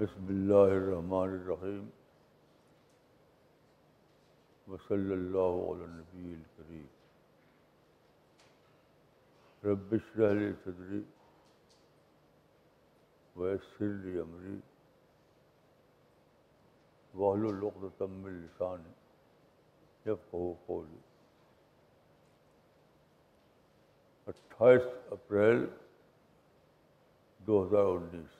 بسم اللہ الرحمن الرحیم وصلی اللہ علی النبی الکریم رب اشرح لی صدری ویسر لی امری واحلل عقدۃ من لسانی یفقہوا قولی. 28 اپریل 2019.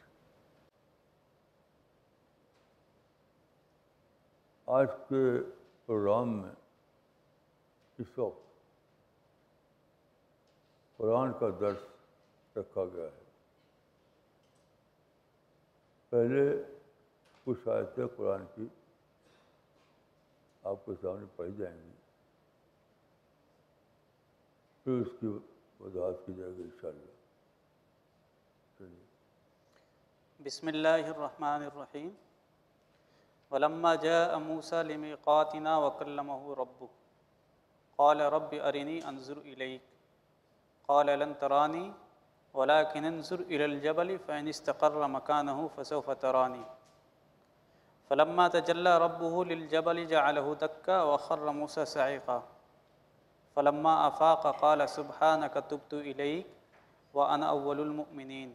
آج کے پروگرام میں اس وقت قرآن کا درس رکھا گیا ہے. پہلے کچھ آیتیں قرآن کی آپ کے سامنے پڑھی جائیں گی، پھر اس کی وضاحت کی جائے گی انشاءاللہ. بسم اللہ الرحمن الرحیم. فلما جاء موسى لميقاتنا وكلمه ربه قال رب أرني أنظر إليك قال لن تراني ولكن انظر إلى الجبل فإن استقر مكانه فسوف تراني فلما تجلى ربه للجبل جعله دكا وخر موسى صعقا فلما أفاق قال سبحانك تبت إليك وأنا أول المؤمنين.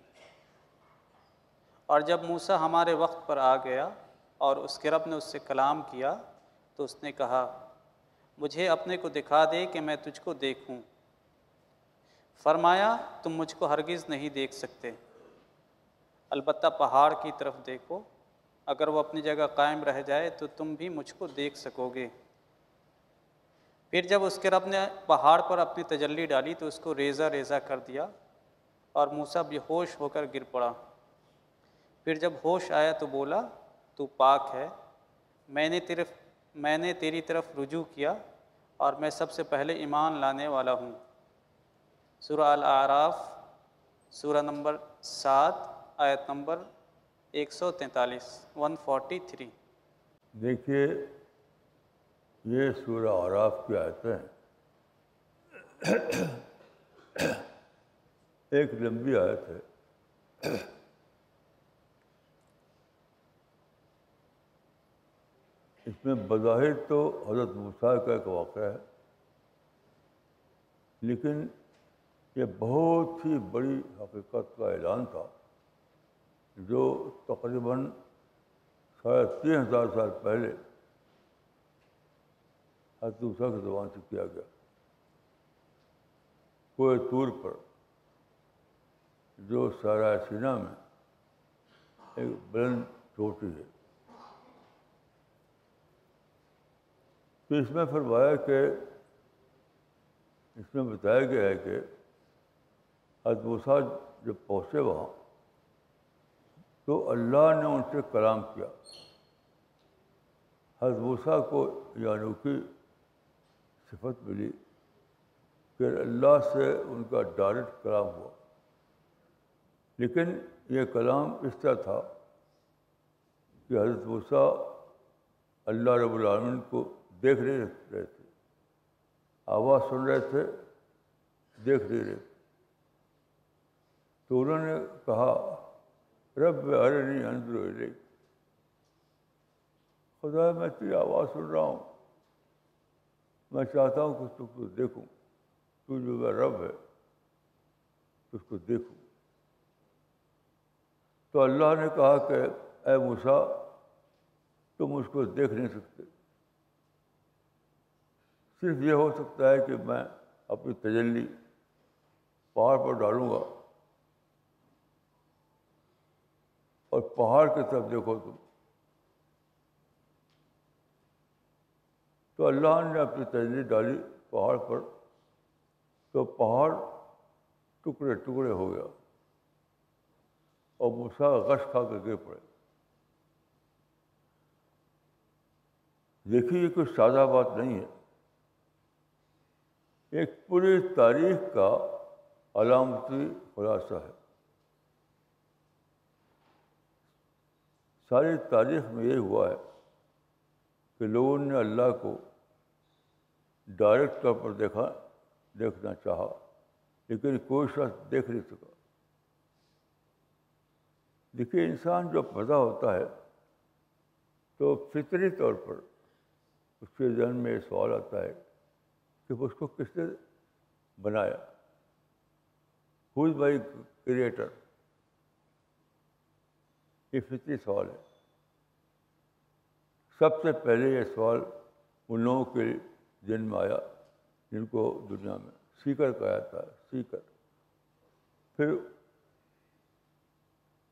اور جب موسیٰ ہمارے وقت پر آ گیا اور اس کے رب نے اس سے کلام کیا تو اس نے کہا مجھے اپنے کو دکھا دے کہ میں تجھ کو دیکھوں. فرمایا تم مجھ کو ہرگز نہیں دیکھ سکتے، البتہ پہاڑ کی طرف دیکھو، اگر وہ اپنی جگہ قائم رہ جائے تو تم بھی مجھ کو دیکھ سکو گے. پھر جب اس کے رب نے پہاڑ پر اپنی تجلی ڈالی تو اس کو ریزہ ریزہ کر دیا اور موسیٰ بے ہوش ہو کر گر پڑا. پھر جب ہوش آیا تو بولا تو پاک ہے، میں نے تیری طرف رجوع کیا اور میں سب سے پہلے ایمان لانے والا ہوں. سورہ الاعراف سورہ نمبر 7 آیت نمبر 143 143. دیکھیے یہ سورہ اعراف کی آیتیں ہیں. ایک لمبی آیت ہے، اس میں بظاہر تو حضرت موسیٰ کا ایک واقعہ ہے، لیکن یہ بہت ہی بڑی حقیقت کا اعلان تھا جو تقریباً 3500 سال پہلے حضرت موسیٰ کی زبان سے کیا گیا کوہ طور پر، جو صحرائے سینا میں ایک بلند چوٹی ہے. تو اس میں فرمایا کہ اس میں بتایا گیا ہے کہ حضرت موسیٰ جب پہنچے وہاں تو اللہ نے ان سے کلام کیا. حضرت موسیٰ کو یعنی کی صفت ملی کہ اللہ سے ان کا ڈائریکٹ کلام ہوا، لیکن یہ کلام اس طرح تھا کہ حضرت موسیٰ اللہ رب العالمین کو دیکھ نہیں رہے تھے، آواز سن رہے تھے، دیکھ نہیں رہے تھے. تو انہوں نے کہا رب ارنی انظر الیک، خدا میں تیری آواز سن رہا ہوں، میں چاہتا ہوں کہ تم کو دیکھوں، تو جو میرا رب ہے اس کو دیکھوں. تو اللہ نے کہا کہ اے موسیٰ تم اس کو دیکھ نہیں سکتے، صرف یہ ہو سکتا ہے کہ میں اپنی تجلی پہاڑ پر ڈالوں گا اور پہاڑ کی طرف دیکھو تم. تو اللہ نے اپنی تجلی ڈالی پہاڑ پر تو پہاڑ ٹکڑے ٹکڑے ہو گیا اور موسیٰ غش کھا کر گر پڑے. دیکھیے یہ کوئی سادہ بات نہیں ہے، ایک پوری تاریخ کا علامتی خلاصہ ہے. ساری تاریخ میں یہ ہوا ہے کہ لوگوں نے اللہ کو ڈائریکٹ طور پر دیکھنا چاہا، لیکن کوئی شخص دیکھ نہیں سکا. دیکھیے انسان جب پیدا ہوتا ہے تو فطری طور پر اس کے ذہن میں یہ سوال آتا ہے کہ اس کو کس نے بنایا، ہو از مائی کریٹر، یہ فطری سوال ہے. سب سے پہلے یہ سوال ان لوگوں کے ذہن میں آیا جن کو دنیا میں سیکر کہا جاتا ہے، سیکر. پھر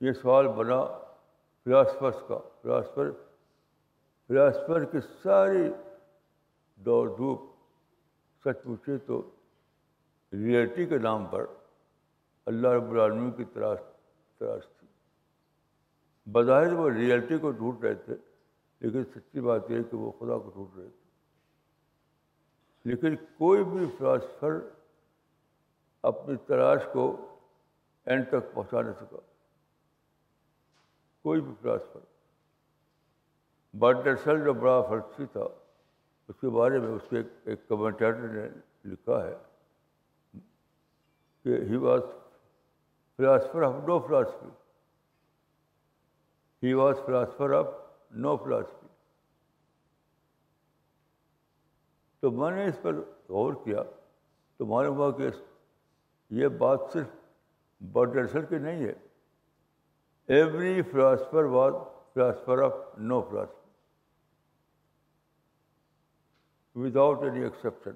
یہ سوال بنا فلاسفرس کا، فلاسفر کی ساری دور دھوپ سچ پوچھے تو ریئلٹی کے نام پر اللہ رب العالمین کی تراش تھی. بظاہر وہ ریئلٹی کو ڈھونڈ رہے تھے، لیکن سچی بات یہ کہ وہ خدا کو ڈھونڈ رہے تھے. لیکن کوئی بھی فلاسفر اپنی تلاش کو اینڈ تک پہنچا نہیں سکا، کوئی بھی فلاسفر. بارٹسل جو بڑا فلسفی تھا، اس کے بارے میں اس کے ایک کمنٹیٹر نے لکھا ہے کہ he was philosopher of no philosophy, he was philosopher of no philosophy. تو میں نے اس پر غور کیا تو معلوم ہوا کہ یہ بات صرف بارٹسل کی نہیں ہے. Every philosopher was philosopher of no philosophy without any exception,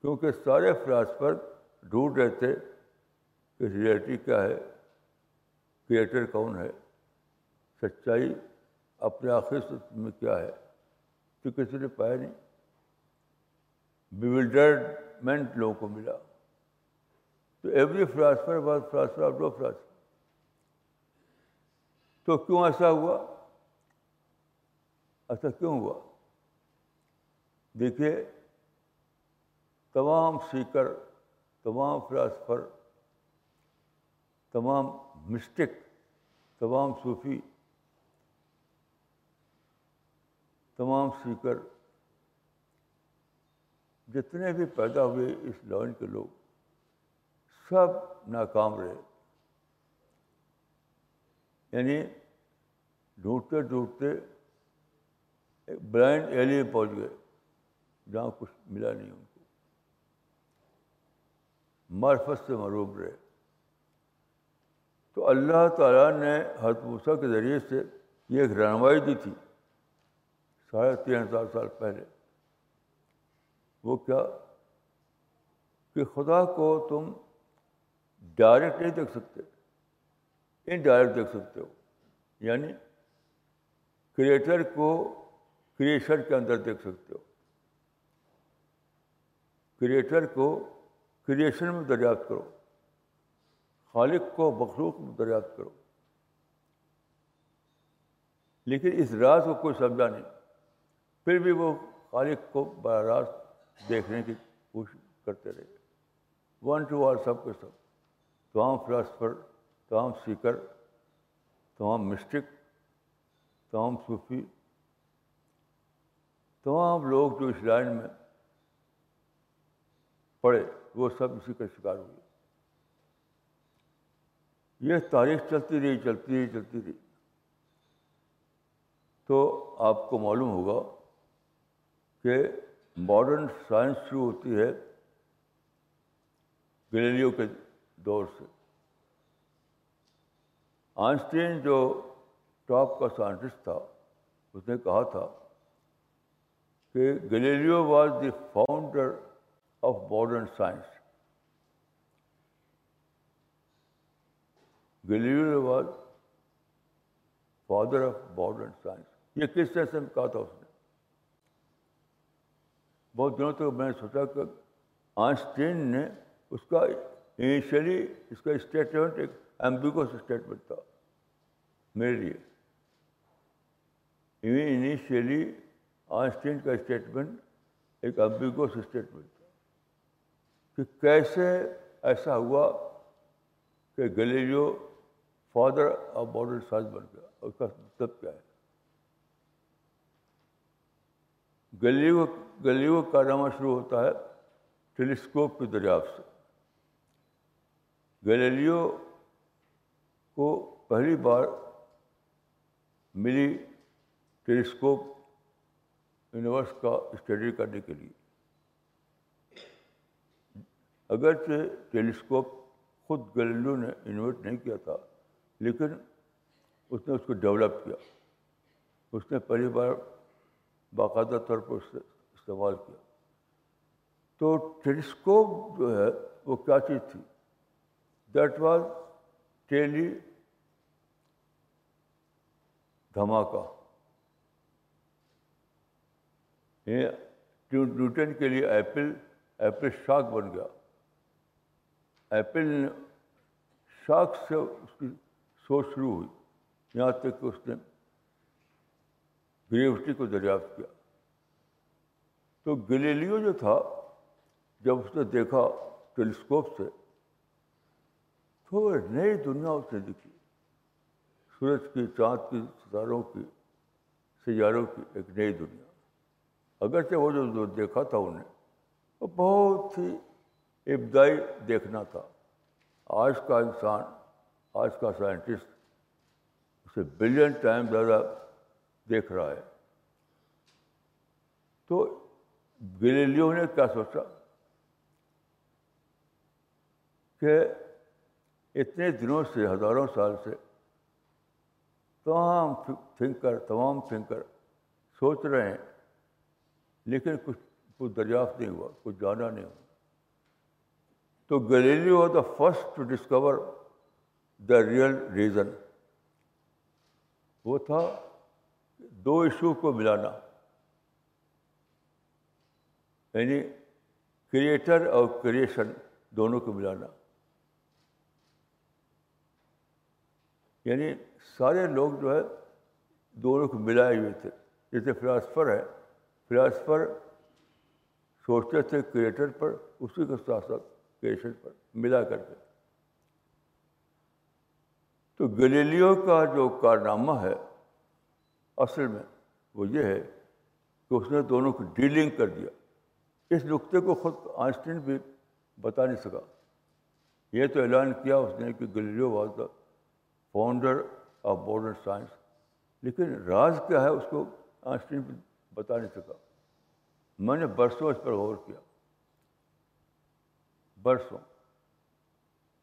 کیونکہ سارے فلاسفر ڈھونڈ رہے تھے کہ ریئلٹی کیا ہے، کریٹر کون ہے، سچائی اپنے آخری سطح میں کیا ہے، تو کسی نے پایا نہیں. بیولڈرمنٹ لوگوں کو ملا. تو every philosopher was philosopher of no philosophy. تو کیوں ایسا ہوا؟ ایسا کیوں ہوا؟ دیکھیے، تمام سیکر، تمام فلاسفر، تمام مسٹک، تمام صوفی، تمام سیکر، جتنے بھی پیدا ہوئے اس لائن کے لوگ، سب ناکام رہے. یعنی ڈھونڈتے ڈھونڈتے بلائنڈ ایلین پہنچ گئے جہاں کچھ ملا نہیں ان کو، معرفت سے محروم رہے. تو اللہ تعالیٰ نے حضرت موسیٰ کے ذریعے سے یہ ایک رہنمائی دی تھی 3500 سال پہلے. وہ کیا کہ خدا کو تم ڈائریکٹ نہیں دیکھ سکتے، انڈائریکٹ دیکھ سکتے ہو. یعنی کریٹر کو کریشن کے اندر دیکھ سکتے ہو، کریٹر کو کریشن میں دریافت کرو، خالق کو مخلوق میں دریافت کرو. لیکن اس راز کو کوئی سمجھا نہیں، پھر بھی وہ خالق کو براہ راست دیکھنے کی کوشش کرتے رہے، ون ٹو آل، سب کے سب. تمام فلاسفر، تمام سیکر، تمام مسٹک، تمام صوفی، تمام لوگ جو اس لائن میں پڑے، وہ سب اسی کا شکار ہوئے. یہ تاریخ چلتی رہی. تو آپ کو معلوم ہوگا کہ ماڈرن سائنس شروع ہوتی ہے گلیلیو کے دور سے. آئنسٹین جو ٹاپ کا سائنٹسٹ تھا، اس نے کہا تھا کہ Galileo was the founder of modern science. Galileo was father of modern science. یہ کس طرح سے کہا تھا اس نے؟ بہت دنوں تک میں نے سوچا کہ آئنسٹین نے اس کا انیشلی اس کا اسٹیٹمنٹ ایک ایمبیگوس اسٹیٹمنٹ تھا میرے لیے. انیشیلی آئنسٹین کا اسٹیٹمنٹ ایک ایمبیگوس اسٹیٹمنٹ تھا کہ کیسے ایسا ہوا کہ Galileo father of modern science بن گیا، اور اس کا مطلب کیا ہے. گلیلیو کا کارنامہ شروع ہوتا ہے ٹیلیسکوپ کی دریافت سے. گلیلیو کو پہلی بار ملی ٹیلیسکوپ یونیورس کا اسٹڈی کرنے کے لیے. اگرچہ ٹیلیسکوپ خود گلیلیو نے انوینٹ نہیں کیا تھا, لیکن اس نے اس کو ڈیولپ کیا, اس نے پہلی بار باقاعدہ طور پر اس سے استعمال کیا. تو ٹیلیسکوپ جو ہے وہ کیا چیز تھی؟ دیٹ واز ٹیلی دھماکہ. نیوٹن کے لیے ایپل شاک بن گیا. ایپل شاک سے اس کی سوچ شروع ہوئی, یہاں تک کہ اس نے گریوٹی کو دریافت کیا. تو گلیلیو جو تھا, جب اس نے دیکھا ٹیلیسکوپ سے, تو نئی دنیا اس نے دیکھی, سورج کی, چاند کی, ستاروں کی, سیاروں کی ایک نئی دنیا. اگرچہ وہ جو دیکھا تھا انہیں وہ بہت ہی ابتدائی دیکھنا تھا. آج کا انسان, آج کا سائنٹسٹ اسے بلین ٹائم زیادہ دیکھ رہا ہے. تو گلیلیو نے کیا سوچا کہ اتنے دنوں سے, ہزاروں سال سے تمام تھنکر سوچ رہے ہیں, لیکن کچھ دریافت نہیں ہوا, کچھ جانا نہیں ہوا. تو Galileo was the first to discover the real reason. وہ تھا دو ایشو کو ملانا, یعنی کریٹر اور کریشن دونوں کو ملانا. یعنی سارے لوگ جو ہے دونوں کو ملائے ہوئے تھے. جیسے فلاسفر ہے, فلاسفر سوچتے تھے کریٹر پر, اسی کے ساتھ ساتھ کریشن پر ملا کر کے. تو گلیلیو کا جو کارنامہ ہے اصل میں وہ یہ ہے کہ اس نے دونوں کو ڈیلنک کر دیا. اس نقطے کو خود آئنسٹین بھی بتا نہیں سکا. یہ تو اعلان کیا اس نے کہ Galileo was the founder of modern science, لیکن راز کیا ہے اس کو آئنسٹین بھی بتا نہیں سکا. میں نے برسوں اس پر غور کیا, برسوں.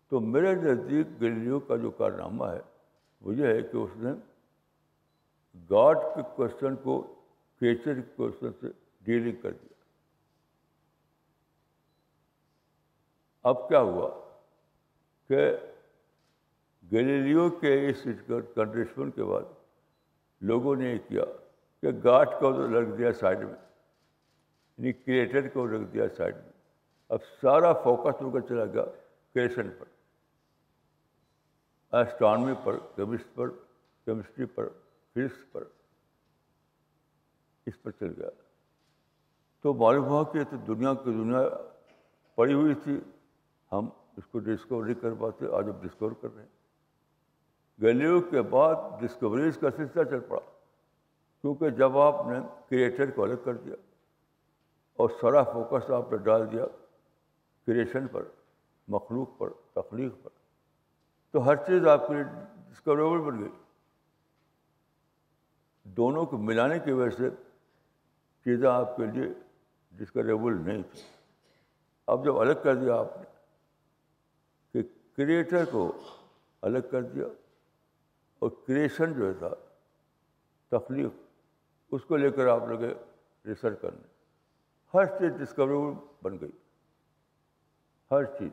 تو میرے نزدیک گلیلیو کا جو کارنامہ ہے وہ یہ ہے کہ اس نے گاڈ کے کوشچن کو کریچر کے کوشچن سے ڈیلنگ کر دیا. اب کیا ہوا کہ گلیلیو کے اس کنٹریشن کے بعد لوگوں نے یہ کیا کہ گاڈ کو رکھ دیا سائڈ میں, یعنی کریٹر کو رکھ دیا سائڈ میں. اب سارا فوکس ہو کر چلا گیا کریشن پر, ایسٹرانومی پر, کیمسٹری پر, فزکس پر, اس پر چل گیا. تو معلوم ہوا کہ تو دنیا کی دنیا پڑی ہوئی تھی, ہم اس کو ڈسکور نہیں کر پاتے, آج ہم ڈسکور کر رہے ہیں. گلیلیو کے بعد ڈسکوریز کا سلسلہ چل پڑا, کیونکہ جب آپ نے کریٹر کو الگ کر دیا اور سارا فوکس آپ نے ڈال دیا کریشن پر, مخلوق پر, تخلیق پر, تو ہر چیز آپ کے لیے ڈسکوریبل بن گئی. دونوں کو ملانے کی وجہ سے چیزیں آپ کے لیے ڈسکوریبل نہیں تھیں. اب جب الگ کر دیا آپ نے, کہ کریٹر کو الگ کر دیا اور کریشن جو تھا, تخلیق, اس کو لے کر آپ لگے ریسرچ کرنے, ہر چیز ڈسکوریبل بن گئی, ہر چیز.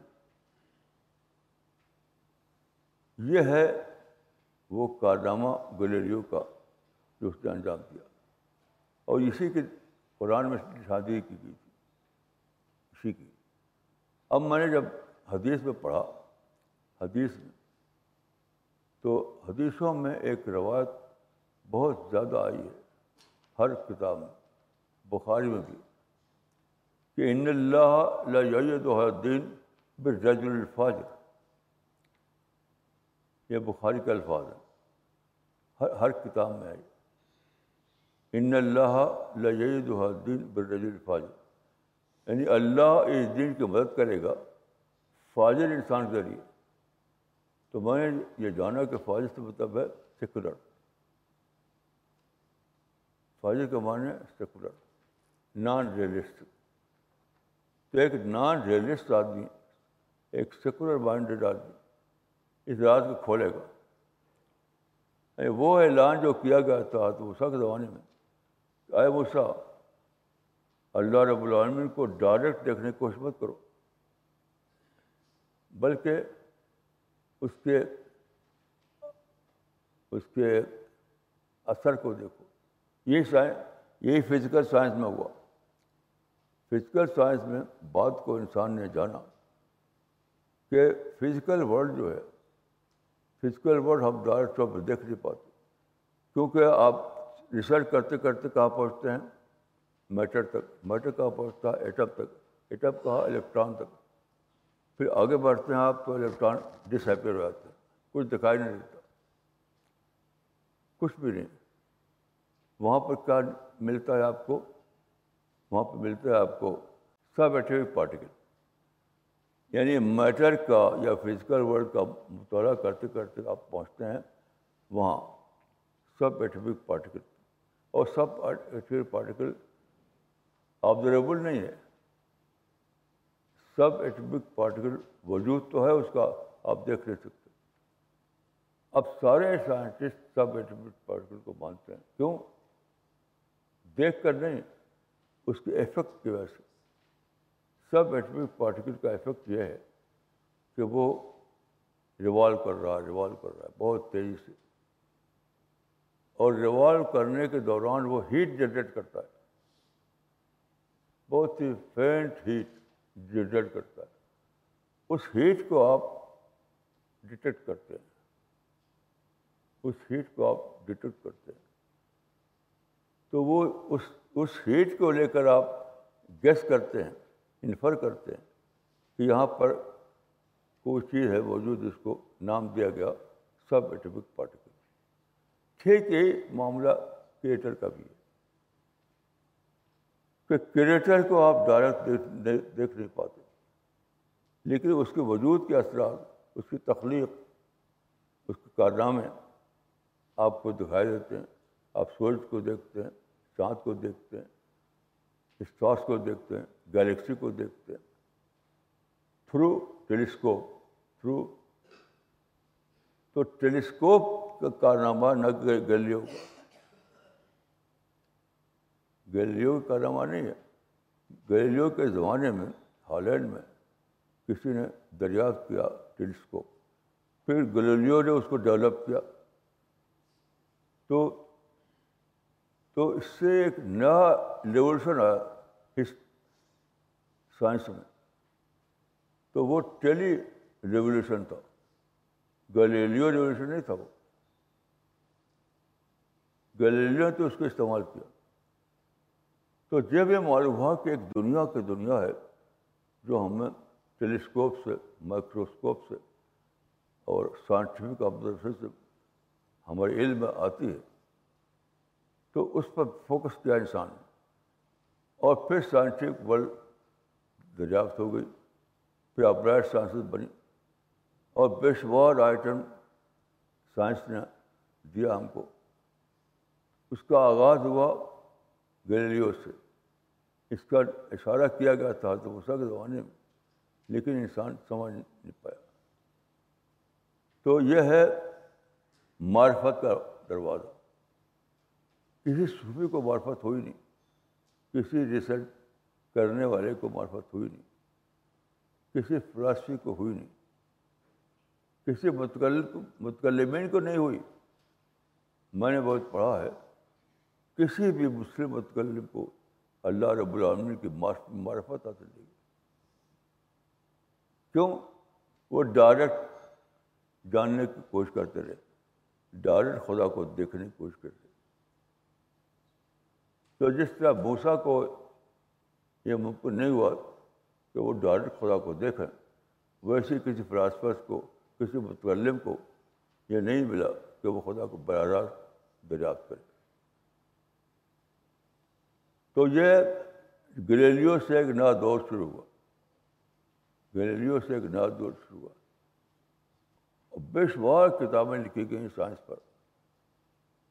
یہ ہے وہ کارنامہ گلیلیو کا جو اس نے انجام دیا, اور اسی کے قرآن میں شادی کی گئی تھی, اسی کی. اب میں نے جب حدیث میں پڑھا, حدیث میں, تو حدیثوں میں ایک روایت بہت زیادہ آئی ہے ہر کتاب میں, بخاری میں بھی, کہ ان اللہ لا یعید الدین بالرجل الفاجر. یہ بخاری کا الفاظ ہے, ہر کتاب میں آئی, ان اللہ لا یعید الدین بالرجل الفاجر. یعنی اللہ اس دین کی مدد کرے گا فاجر انسان کے لیے, تو میں نے یہ جانا کہ فاضل سے مطلب ہے سیکولر. فاضل کا معنی سیکولر، نان ریئلسٹ. تو ایک نان ریئلسٹ آدمی، ایک سیکولر مائنڈیڈ آدمی اس راز کو کھولے گا. وہ اعلان جو کیا گیا تھا تو موسیٰ کے زمانے میں، اے موسیٰ اللہ رب العالمین کو ڈائریکٹ دیکھنے کی کوشش مت کرو، بلکہ اس کے اثر کو دیکھو. یہی فزیکل سائنس میں ہوا. فزیکل سائنس میں بات کو انسان نے جانا کہ فزیکل ورلڈ جو ہے، فزیکل ورلڈ ہم ڈائریکٹ طور پر دیکھ نہیں پاتے، کیونکہ آپ ریسرچ کرتے کرتے کہاں پہنچتے ہیں؟ میٹر تک. میٹر کہاں پہنچتا ہے؟ ایٹم تک. ایٹم کہاں؟ الیکٹران تک. پھر آگے بڑھتے ہیں آپ تو الیکٹران ڈس ایپیئر ہو جاتا ہے، کچھ دکھائی نہیں دیتا، کچھ بھی نہیں. وہاں پر کیا ملتا ہے آپ کو؟ وہاں پہ ملتا ہے آپ کو سب ایٹمک پارٹیکل. یعنی میٹر کا یا فزیکل ورلڈ کا مطالعہ کرتے کرتے آپ پہنچتے ہیں وہاں سب ایٹمک پارٹیکل. اور سب ایٹمک پارٹیکل آبزرویبل نہیں ہے. سب ایٹمک پارٹیکل وجود تو ہے، اس کا آپ دیکھ نہیں سکتے. اب سارے سائنٹسٹ سب ایٹمک پارٹیکل کو مانتے ہیں. کیوں؟ دیکھ کر نہیں، اس کے ایفیکٹ کی وجہ سے. سب ایٹمک پارٹیکل کا ایفیکٹ یہ ہے کہ وہ ریوالو کر رہا ہے بہت تیزی سے، اور ریوالو کرنے کے دوران وہ ہیٹ جنریٹ کرتا ہے، بہت ہی فینٹ ہیٹ جنریٹ کرتا ہے. اس ہیٹ کو آپ ڈیٹیکٹ کرتے ہیں، تو وہ اس ہیٹ کو لے کر آپ گیس کرتے ہیں، انفر کرتے ہیں کہ یہاں پر کوئی چیز ہے موجود، اس کو نام دیا گیا سب ایٹمک پارٹیکل. ٹھیک یہی معاملہ کریٹر کا بھی ہے کہ کریٹر کو آپ ڈائریکٹ دیکھ نہیں پاتے، لیکن اس کے وجود کے اثرات، اس کی تخلیق، اس کے کارنامے آپ کو دکھائی دیتے ہیں. آپ سورج کو دیکھتے ہیں، چاند کو دیکھتے ہیں، اسٹارس کو دیکھتے ہیں، گلیکسی کو دیکھتے ہیں، تھرو ٹیلیسکوپ. تو ٹیلیسکوپ کا کارنامہ نہ گلیلیو کا، گلیلیو کا کارنامہ نہیں ہے. گلیلیو کے زمانے میں ہالینڈ میں کسی نے دریافت کیا ٹیلیسکوپ، پھر گلیلیو نے اس کو ڈیولپ کیا. تو اس سے ایک نیا ریولیوشن آیا اس سائنس میں. تو وہ ٹیلی ریولیوشن تھا، گلیلیو ریولیوشن نہیں تھا. وہ گلیلیو نے تو اس کو استعمال کیا. تو جب یہ معلوم ہوا کہ ایک دنیا ہے جو ہمیں ٹیلیسکوپ سے، مائکروسکوپ سے اور سائنٹیفک آبزرویشن سے ہمارے علم میں آتی ہے، تو اس پر فوکس کیا انسان نے. اور پھر سائنٹیفک ورلڈ دریافت ہو گئی، پھر اپلائڈ سائنسز بنی، اور بے شمار آئٹم سائنس نے دیا ہم کو. اس کا آغاز ہوا گلیلیو سے. اس کا اشارہ کیا گیا تھا تو موسیٰ کے زمانے میں، لیکن انسان سمجھ نہیں پایا. تو یہ ہے معرفت کا دروازہ. کسی صوفی کو معرفت ہوئی نہیں، کسی ریسرچ کرنے والے کو معرفت ہوئی نہیں، کسی فلاسفی کو ہوئی نہیں، کسی متکلمین کو نہیں ہوئی. میں نے بہت پڑھا ہے، کسی بھی مسلم متکلم کو اللہ رب العالمین کی معرفت حاصل نہیں. کیوں؟ وہ ڈائریکٹ جاننے کی کوشش کرتے رہے، ڈائریکٹ خدا کو دیکھنے کی کوشش کرتے. تو جس طرح موسیٰ کو یہ ممکن نہیں ہوا کہ وہ ڈائریکٹ خدا کو دیکھیں، ویسے کسی فلاسفر کو، کسی متکلم کو یہ نہیں ملا کہ وہ خدا کو براہ راست دریافت کرے. تو یہ گلیلیو سے ایک نیا دور شروع ہوا، بے شمار کتابیں لکھی گئی ہیں سائنس پر,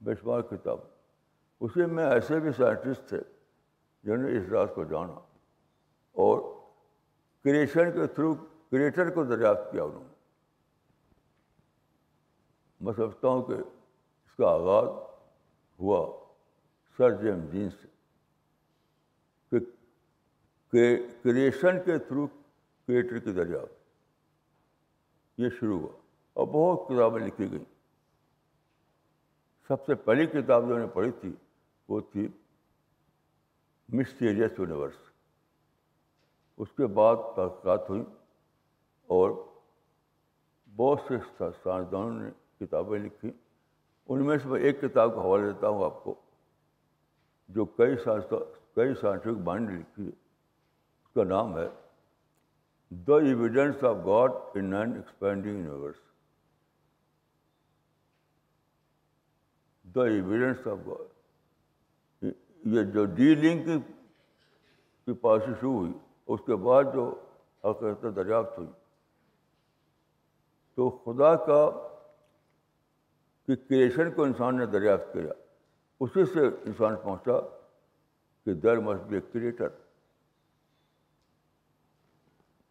بے شمار کتاب. اسی میں ایسے بھی سائنٹسٹ تھے جنہوں نے اس راز کو جانا اور کریشن کے تھرو کریٹر کو دریافت کیا انہوں نے. میں سمجھتا ہوں کہ اس کا آغاز ہوا سر جیمز جینس سے کہ کریشن کے تھرو کریٹر کی دریافت, یہ شروع ہوا اور بہت کتابیں لکھی گئیں. سب سے پہلی کتاب جو میں نے پڑھی تھی وہ تھی مسٹیریس یونیورس. اس کے بعد تحقیقات ہوئیں اور بہت سے سائنسدانوں نے کتابیں لکھیں. ان میں سے میں ایک کتاب کا حوالہ دیتا ہوں آپ کو جو کئی سائنٹیفک مائنڈ نے لکھی ہے. اس کا نام ہے the evidence of God in an expanding universe. The evidence of God, یہ جو ڈی لنکنگ کی پاسی شروع ہوئی اس کے بعد جو حقیقت دریافت ہوئی تو خدا کا کہ کریشن کو انسان نے دریافت کیا, اسی سے انسان پہنچا کہ there must be a creator.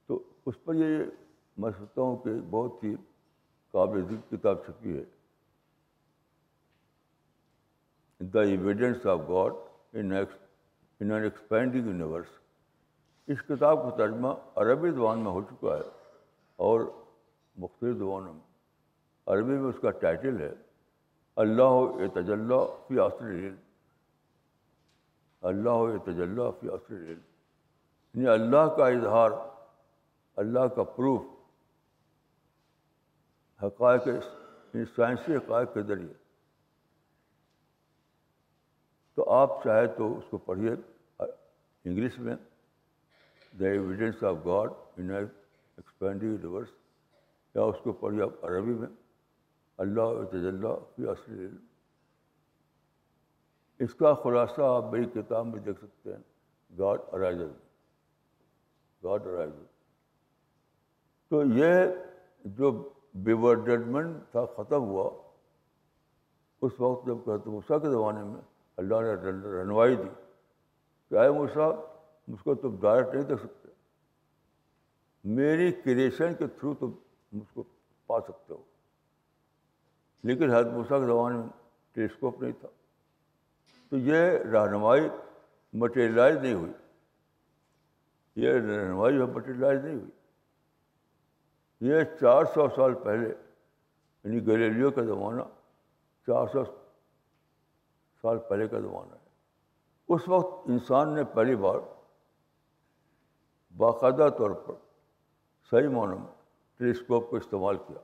تو اس پر یہ میں سمجھتا ہوں کہ بہت ہی قابل ذکر کتاب چھپی ہے the evidence of God in an expanding universe. اس کتاب کا ترجمہ عربی زبان میں ہو چکا ہے اور مختلف زبانوں میں. عربی میں اس کا ٹائٹل ہے اللہ تجلی فی عصر الليل. اللہ تجلی فی عصر الليل یعنی اللہ کا اظہار, اللہ کا پروف حقائق سائنسی حقائق کے ذریعے. تو آپ چاہے تو اس کو پڑھیے انگلش میں, the evidence of God in expanding universe, یا اس کو پڑھیے آپ عربی میں اللہ تجلی فی عصر الليل. اس کا خلاصہ آپ میری کتاب میں دیکھ سکتے ہیں گاڈ ارائزز, گاڈ ارائزز. تو یہ جو بیورڈمنٹ تھا ختم ہوا اس وقت جب کہ موسیٰ کے زمانے میں اللہ نے رہنمائی دی کہ اے موسیٰ مجھ کو تم ڈائریکٹ نہیں دیکھ سکتے, میری کریشن کے تھرو تم مجھ کو پا سکتے ہو. لیکن حضرت موسیٰ کے زمانے میں ٹیلیسکوپ نہیں تھا تو یہ رہنمائی مٹیریلائز نہیں ہوئی, یہ رہنمائی مٹیریلائز نہیں ہوئی. یہ 400 سال پہلے یعنی گلیلیو کا زمانہ 400 سال پہلے کا زمانہ ہے. اس وقت انسان نے پہلی بار باقاعدہ طور پر صحیح معنوں میں ٹیلیسکوپ کو استعمال کیا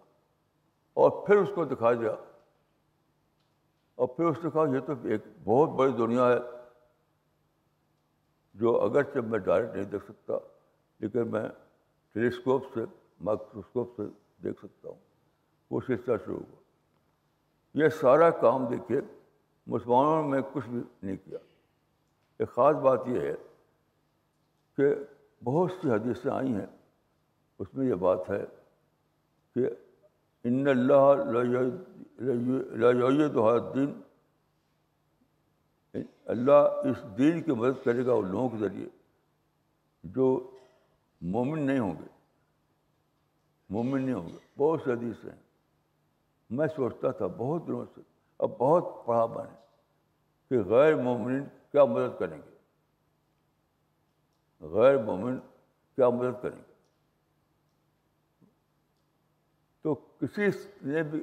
اور پھر اس کو دکھا دیا اور پھر اس نے کہا یہ تو ایک بہت بڑی دنیا ہے جو اگرچہ میں ڈائریکٹ نہیں دیکھ سکتا لیکن میں ٹیلیسکوپ سے مائکروسکوپ سے دیکھ سکتا ہوں. وہ سلسلہ شروع ہوا. یہ سارا کام دیکھیے مسلمانوں میں کچھ بھی نہیں کیا. ایک خاص بات یہ ہے کہ بہت سی حدیثیں آئی ہیں اس میں یہ بات ہے کہ ان اللہ لا یعید ھذا الدین, اللہ اس دین کی مدد کرے گا ان لوگوں کے ذریعے جو مومن نہیں ہوں گے, مومن نہیں ہوں گے. بہت سے حدیث ہیں. میں سوچتا تھا بہت دنوں سے, اب بہت پڑھا میں نے کہ غیر مومن کیا مدد کریں گے, غیر مومن کیا مدد کریں گے. تو کسی نے بھی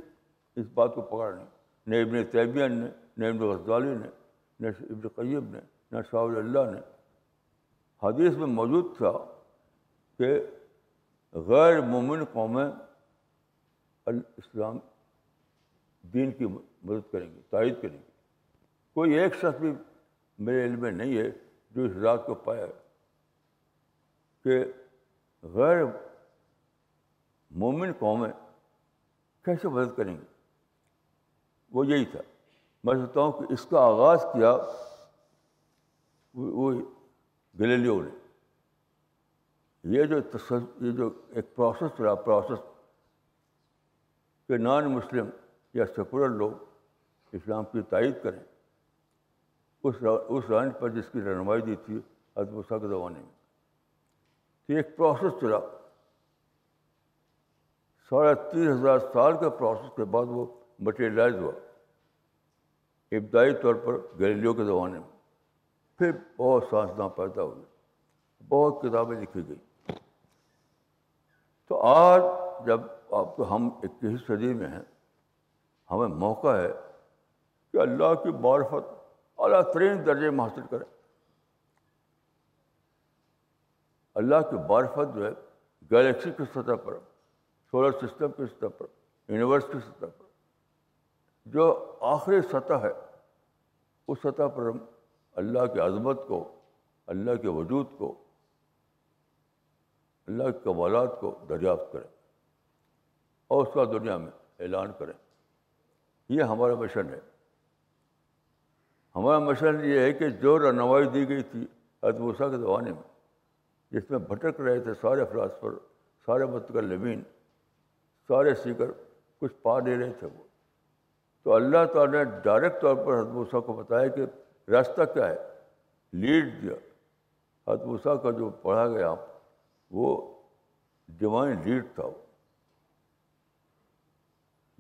اس بات کو پکڑا نہیں, نہ ابن تیمیہ نے, نہ ابن غزالی نے, نہ ابن قیم نے, نہ شاہ ولی اللہ نے. حدیث میں موجود تھا کہ غیر مومن قومیں الاسلام دین کی مدد کریں گے, تائید کریں گے. کوئی ایک شخص بھی میرے علم میں نہیں ہے جو اس رات کو پایا ہے کہ غیر مومن قومیں کیسے مدد کریں گے. وہ یہی تھا. میں سمجھتا ہوں کہ اس کا آغاز کیا وہ گلیلیو نے. یہ جو ایک پروسیس رہا, پروسیس کہ نان مسلم یا سیکولر لوگ اسلام کی تائید کریں اس رائن پر جس کی رہنمائی دی تھی حضرت موسیٰ کے زمانے میں. تو ایک پروسیس چلا 35,000 سال کے پروسیس کے بعد وہ مٹیریلائز ہوا ابتدائی طور پر گیلیلیو کے زمانے میں. پھر بہت سائنسداں پیدا ہوئے, بہت کتابیں لکھی گئی. تو آج جب آپ کو ہم 21ویں صدی میں ہیں, ہمیں موقع ہے کہ اللہ کی معرفت اعلیٰ ترین درجے میں حاصل کریں. اللہ کی معرفت جو ہے گلیکسی کی سطح پر, سولر سسٹم کی سطح پر, یونیورس کی سطح پر, جو آخری سطح ہے اس سطح پر ہم اللہ کی عظمت کو, اللہ کے وجود کو, اللہ کے کمالات کو دریافت کریں اور اس کا دنیا میں اعلان کریں. یہ ہمارا مشن ہے. ہمارا مشن یہ ہے کہ جو رہنمائی دی گئی تھی حضرت موسیٰ کے زمانے میں, جس میں بھٹک رہے تھے سارے فلاسفر, سارے متکلمین, سارے سیکر, کچھ پا نہیں رہے تھے وہ, تو اللہ تعالیٰ نے ڈائریکٹ طور پر حضرت موسیٰ کو بتایا کہ راستہ کیا ہے, لیڈ دیا. حضرت موسیٰ کا جو پڑھا گیا آپ, وہ ڈیوائن لیڈ تھا وہ.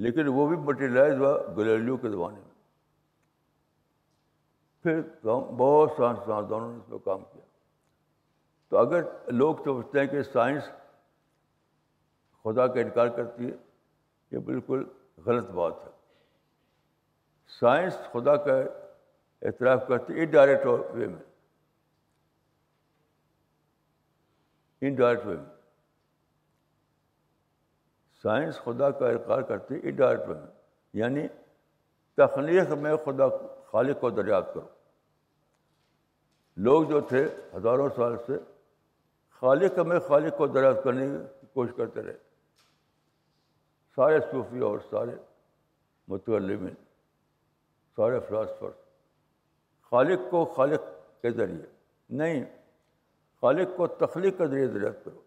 لیکن وہ بھی مٹیریلائز ہوا گلیلیو کے زمانے میں. پھر بہت سائنسدانوں نے اس پہ کام کیا. تو اگر لوگ سمجھتے ہیں کہ سائنس خدا کا انکار کرتی ہے, یہ بالکل غلط بات ہے. سائنس خدا کا اعتراف کرتی ہے انڈائریکٹ وے میں, انڈائریکٹ وے میں سائنس خدا کا انکار کرتی ہے انڈائریکٹ وے میں, یعنی تخلیق میں خدا خالق کو دریافت کرو. لوگ جو تھے ہزاروں سال سے خالق میں خالق کو دریافت کرنے کی کوشش کرتے رہے, سارے صوفی اور سارے متعلمین, سارے فلاسفر, خالق کو خالق کے ذریعے نہیں, خالق کو تخلیق کے ذریعے دریافت کرو.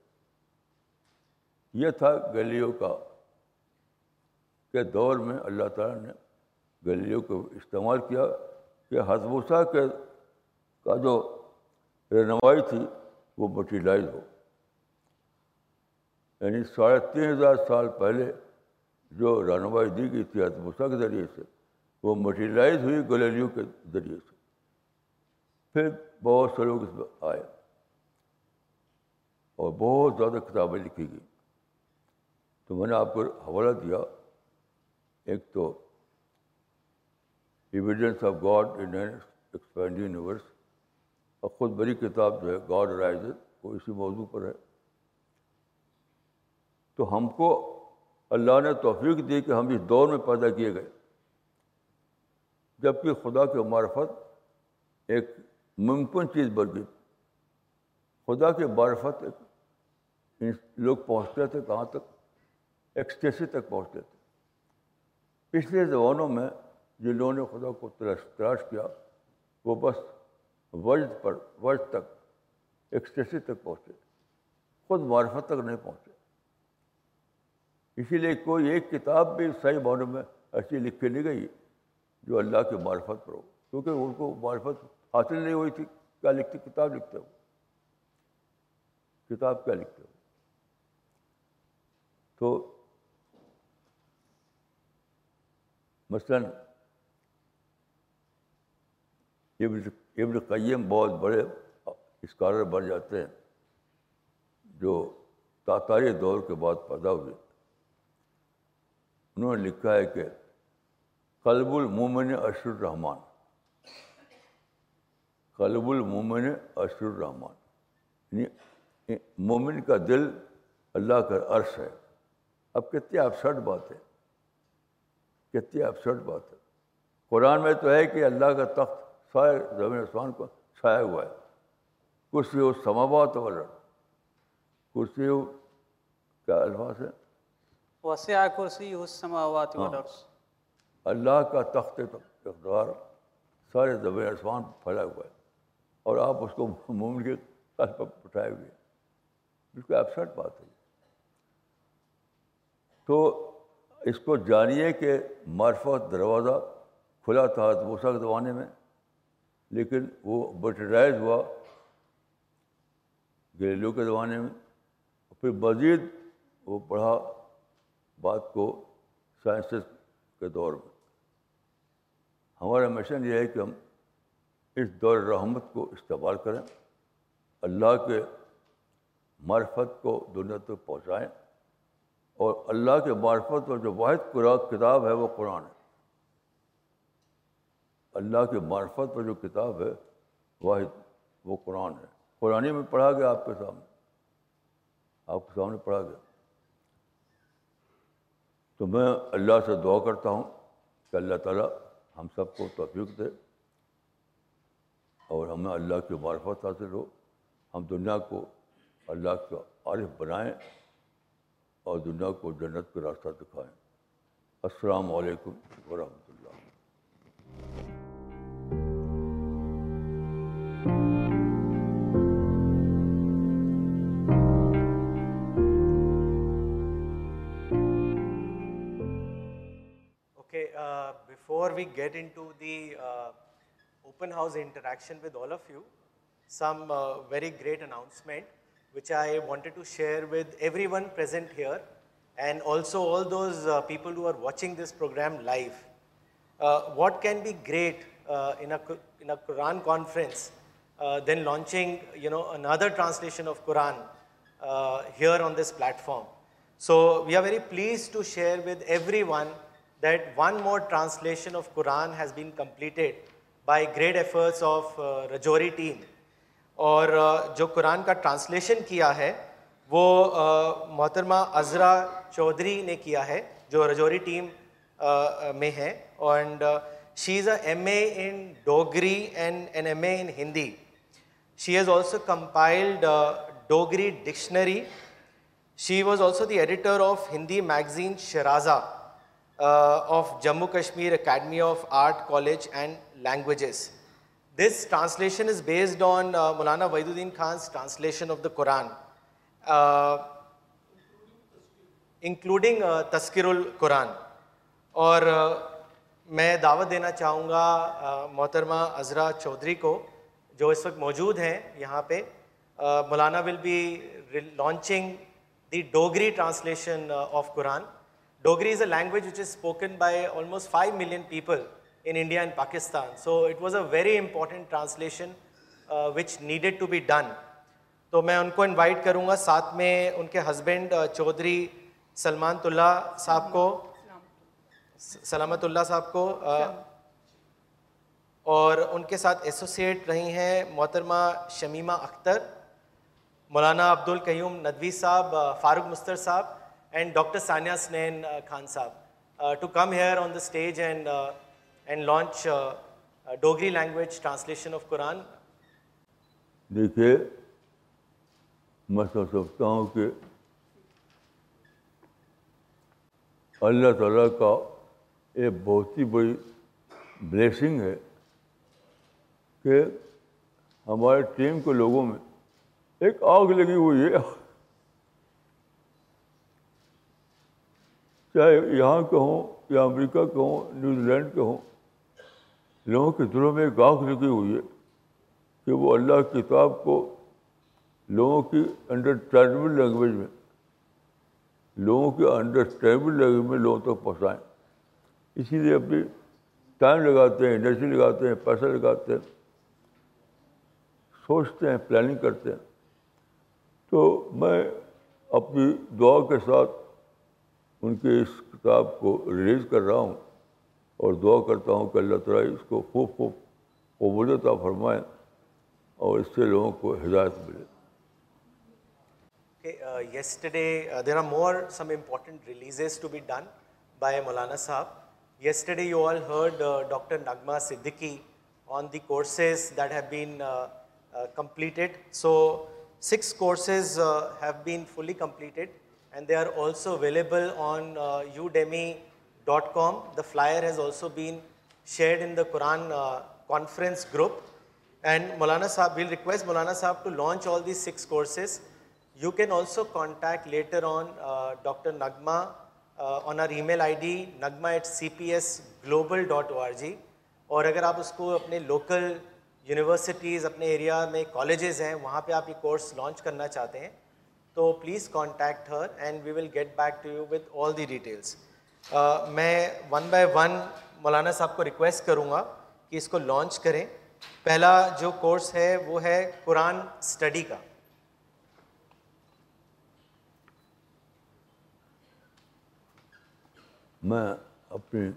یہ تھا گلیلیو کا, کے دور میں اللہ تعالیٰ نے گلیلیو کو استعمال کیا کہ حضرت موسیٰ کے کا جو رہنمائی تھی وہ مٹیریلائز ہو. یعنی 35,000 سال پہلے جو رہنمائی دی گئی تھی حضرت موسیٰ کے ذریعے سے, وہ مٹیریلائز ہوئی گلیلیو کے ذریعے سے. پھر بہت سے لوگ اس میں آئے اور بہت زیادہ کتابیں لکھی گئیں. تو میں نے آپ کو حوالہ دیا, ایک تو evidence of God in expanding universe, اور خود بڑی کتاب جو ہے گاڈ رائزز, وہ اسی موضوع پر ہے. تو ہم کو اللہ نے توفیق دی کہ ہم اس دور میں پیدا کیے گئے, جبکہ خدا کی معرفت ایک ممکن چیز بن گئی. خدا کی معرفت لوگ پہنچتے تھے کہاں تک, ایکسٹیسی تک پہنچتے تھے. پچھلے زمانوں میں جنہوں نے خدا کو تلاش کیا وہ بس وجد تک, ایکسٹیسی تک پہنچے, خود معرفت تک نہیں پہنچے. اسی لیے کوئی ایک کتاب بھی صحیح معنوں میں ایسی لکھی نہیں گئی جو اللہ کی معرفت پر ہو, کیونکہ ان کو معرفت حاصل نہیں ہوئی تھی. کیا لکھتے, کتاب لکھتے ہو, کتاب کیا لکھتے ہو. تو مثلاً ابن قیم بہت بڑے اسکالر بن جاتے ہیں جو تاتاری دور کے بعد پیدا ہوئے. انہوں نے لکھا ہے کہ قلب المومن اشر الرحمان, قلب المومن اشر الرحمان, یعنی مومن کا دل اللہ کا عرش ہے. اب کتنی ابسرڈ بات ہے, کتنی ابسرڈ بات ہے. قرآن میں تو ہے کہ اللہ کا تخت سارے زمین آسمان کو چھایا ہوا ہے. کرسی ہو سماوات و الارض, کرسی ہو, کیا الفاظ ہے, وسع کرسی ہو سماوات و الارض, اللہ کا تخت اقدار سارے زمین آسمان پھیلا ہوا ہے, اور آپ اس کو مومن کے سر پر اٹھائے ہوئے ہیں. بالکل ایبسرڈ بات ہے. تو اس کو جانیے کہ معرفت دروازہ کھلا تھا موسیٰ کے زمانے میں، لیکن وہ بٹرائز ہوا گلیلیو کے زمانے میں. پھر مزید وہ پڑھا بات کو سائنسز کے دور میں. ہمارا مشن یہ ہے کہ ہم اس دور رحمت کو استعمال کریں، اللہ کے معرفت کو دنیا تک پہنچائیں، اور اللہ کے معرفت اور جو واحد کتاب ہے وہ قرآن ہے. اللہ کے معرفت پر جو کتاب ہے واحد وہ قرآن ہے. قرآن میں پڑھا گیا آپ کے سامنے، پڑھا گیا. تو میں اللہ سے دعا کرتا ہوں کہ اللہ تعالیٰ ہم سب کو توفیق دے اور ہمیں اللہ کی معرفت حاصل ہو، ہم دنیا کو اللہ کا عارف بنائیں اور دنیا کو جنت کا راستہ دکھائیں. السلام علیکم ورحمۃ اللہ. Before we get into the open house interaction with all of you, some very great announcement which I wanted to share with everyone present here and also all those people who are watching this program live. What can be great in a Quran conference than launching another translation of Quran here on this platform. So we are very pleased to share with everyone that one more translation of Quran has been completed by great efforts of Rajouri team. اور جو قرآن کا translation کیا ہے وہ محترمہ عزرا چودھری نے کیا ہے جو رجوری ٹیم میں ہیں. And she is a M A in Dogri and an M A in Hindi. She has also compiled Dogri dictionary. She was also the editor of Hindi magazine Shiraza of Jammu Kashmir Academy of Art College and Languages. This translation is based on Maulana Waheeduddin Khan's translation of the Quran, including Taskirul Quran. اور میں دعوت دینا چاہوں گا محترمہ عزرا چودھری کو جو اس وقت موجود ہیں یہاں پہ. مولانا will be launching the Dogri translation of Quran. Dogri is a language which is spoken by almost 5 million people in India and Pakistan. So it was a very important translation which needed to be done. So میں ان کو invite کروں گا، ساتھ میں ان کے husband Chaudhry Salman تلّہ صاحب کو، سلامت اللہ صاحب کو، اور ان کے ساتھ ایسوسیٹ رہی ہیں محترمہ شمیمہ اختر، مولانا عبد القیوم ندوی صاحب، فاروق مستر صاحب and Dr. Saniya Snain Khan Saab to come here on the stage and launch Dogri language translation of Quran. دیکھیے میں سمجھتا ہوں کہ اللہ تعالیٰ کا ایک بہت ہی بڑی بلیسنگ ہے کہ ہمارے ٹیم کے لوگوں میں ایک آگ لگی ہوئی ہے. چاہے یہاں کے ہوں یا امریکہ کے ہوں، نیوزی لینڈ کے ہوں، لوگوں کے دلوں میں ایک آگ لگی ہوئی ہے کہ وہ اللہ کی کتاب کو لوگوں کی انڈرسٹینڈیبل لینگویج میں، لوگوں کے انڈرسٹینڈیبل لینگویج میں لوگوں تک پہنچائیں. اسی لیے اپنی ٹائم لگاتے ہیں، انرجی لگاتے ہیں، پیسہ لگاتے ہیں، سوچتے ہیں، پلاننگ کرتے ہیں. تو میں اپنی دعا کے ساتھ ان کے اس کتاب کو ریلیز کر رہا ہوں اور دعا کرتا ہوں کہ اللہ تعالیٰ اس کو خوب خوب قبولیت عطا فرمائے اور اس سے لوگوں کو ہدایت ملے. Yesterday there are more some important releases to be done by مولانا صاحب. Yesterday you all heard doctor نغمہ Siddiqui on the courses that have been completed. So 6 courses have been fully completed and they are also available on udemy.com. The flyer has also been shared in the Quran conference group, and Maulana Sahab will request Maulana Sahab to launch all these 6 courses. You can also contact later on Dr. Nagma on our email ID nagma@cpsglobal.org. اور اگر آپ اس کو اپنے local universities, اپنے area میں colleges ہیں, وہاں پہ آپ یہ کورس لانچ کرنا چاہتے ہیں تو please contact her and we will get back to you with all the details. میں ون بائی ون مولانا صاحب کو ریکویسٹ کروں گا کہ اس کو لانچ کریں. پہلا جو کورس ہے وہ ہے قرآن اسٹڈی کا. میں اپنی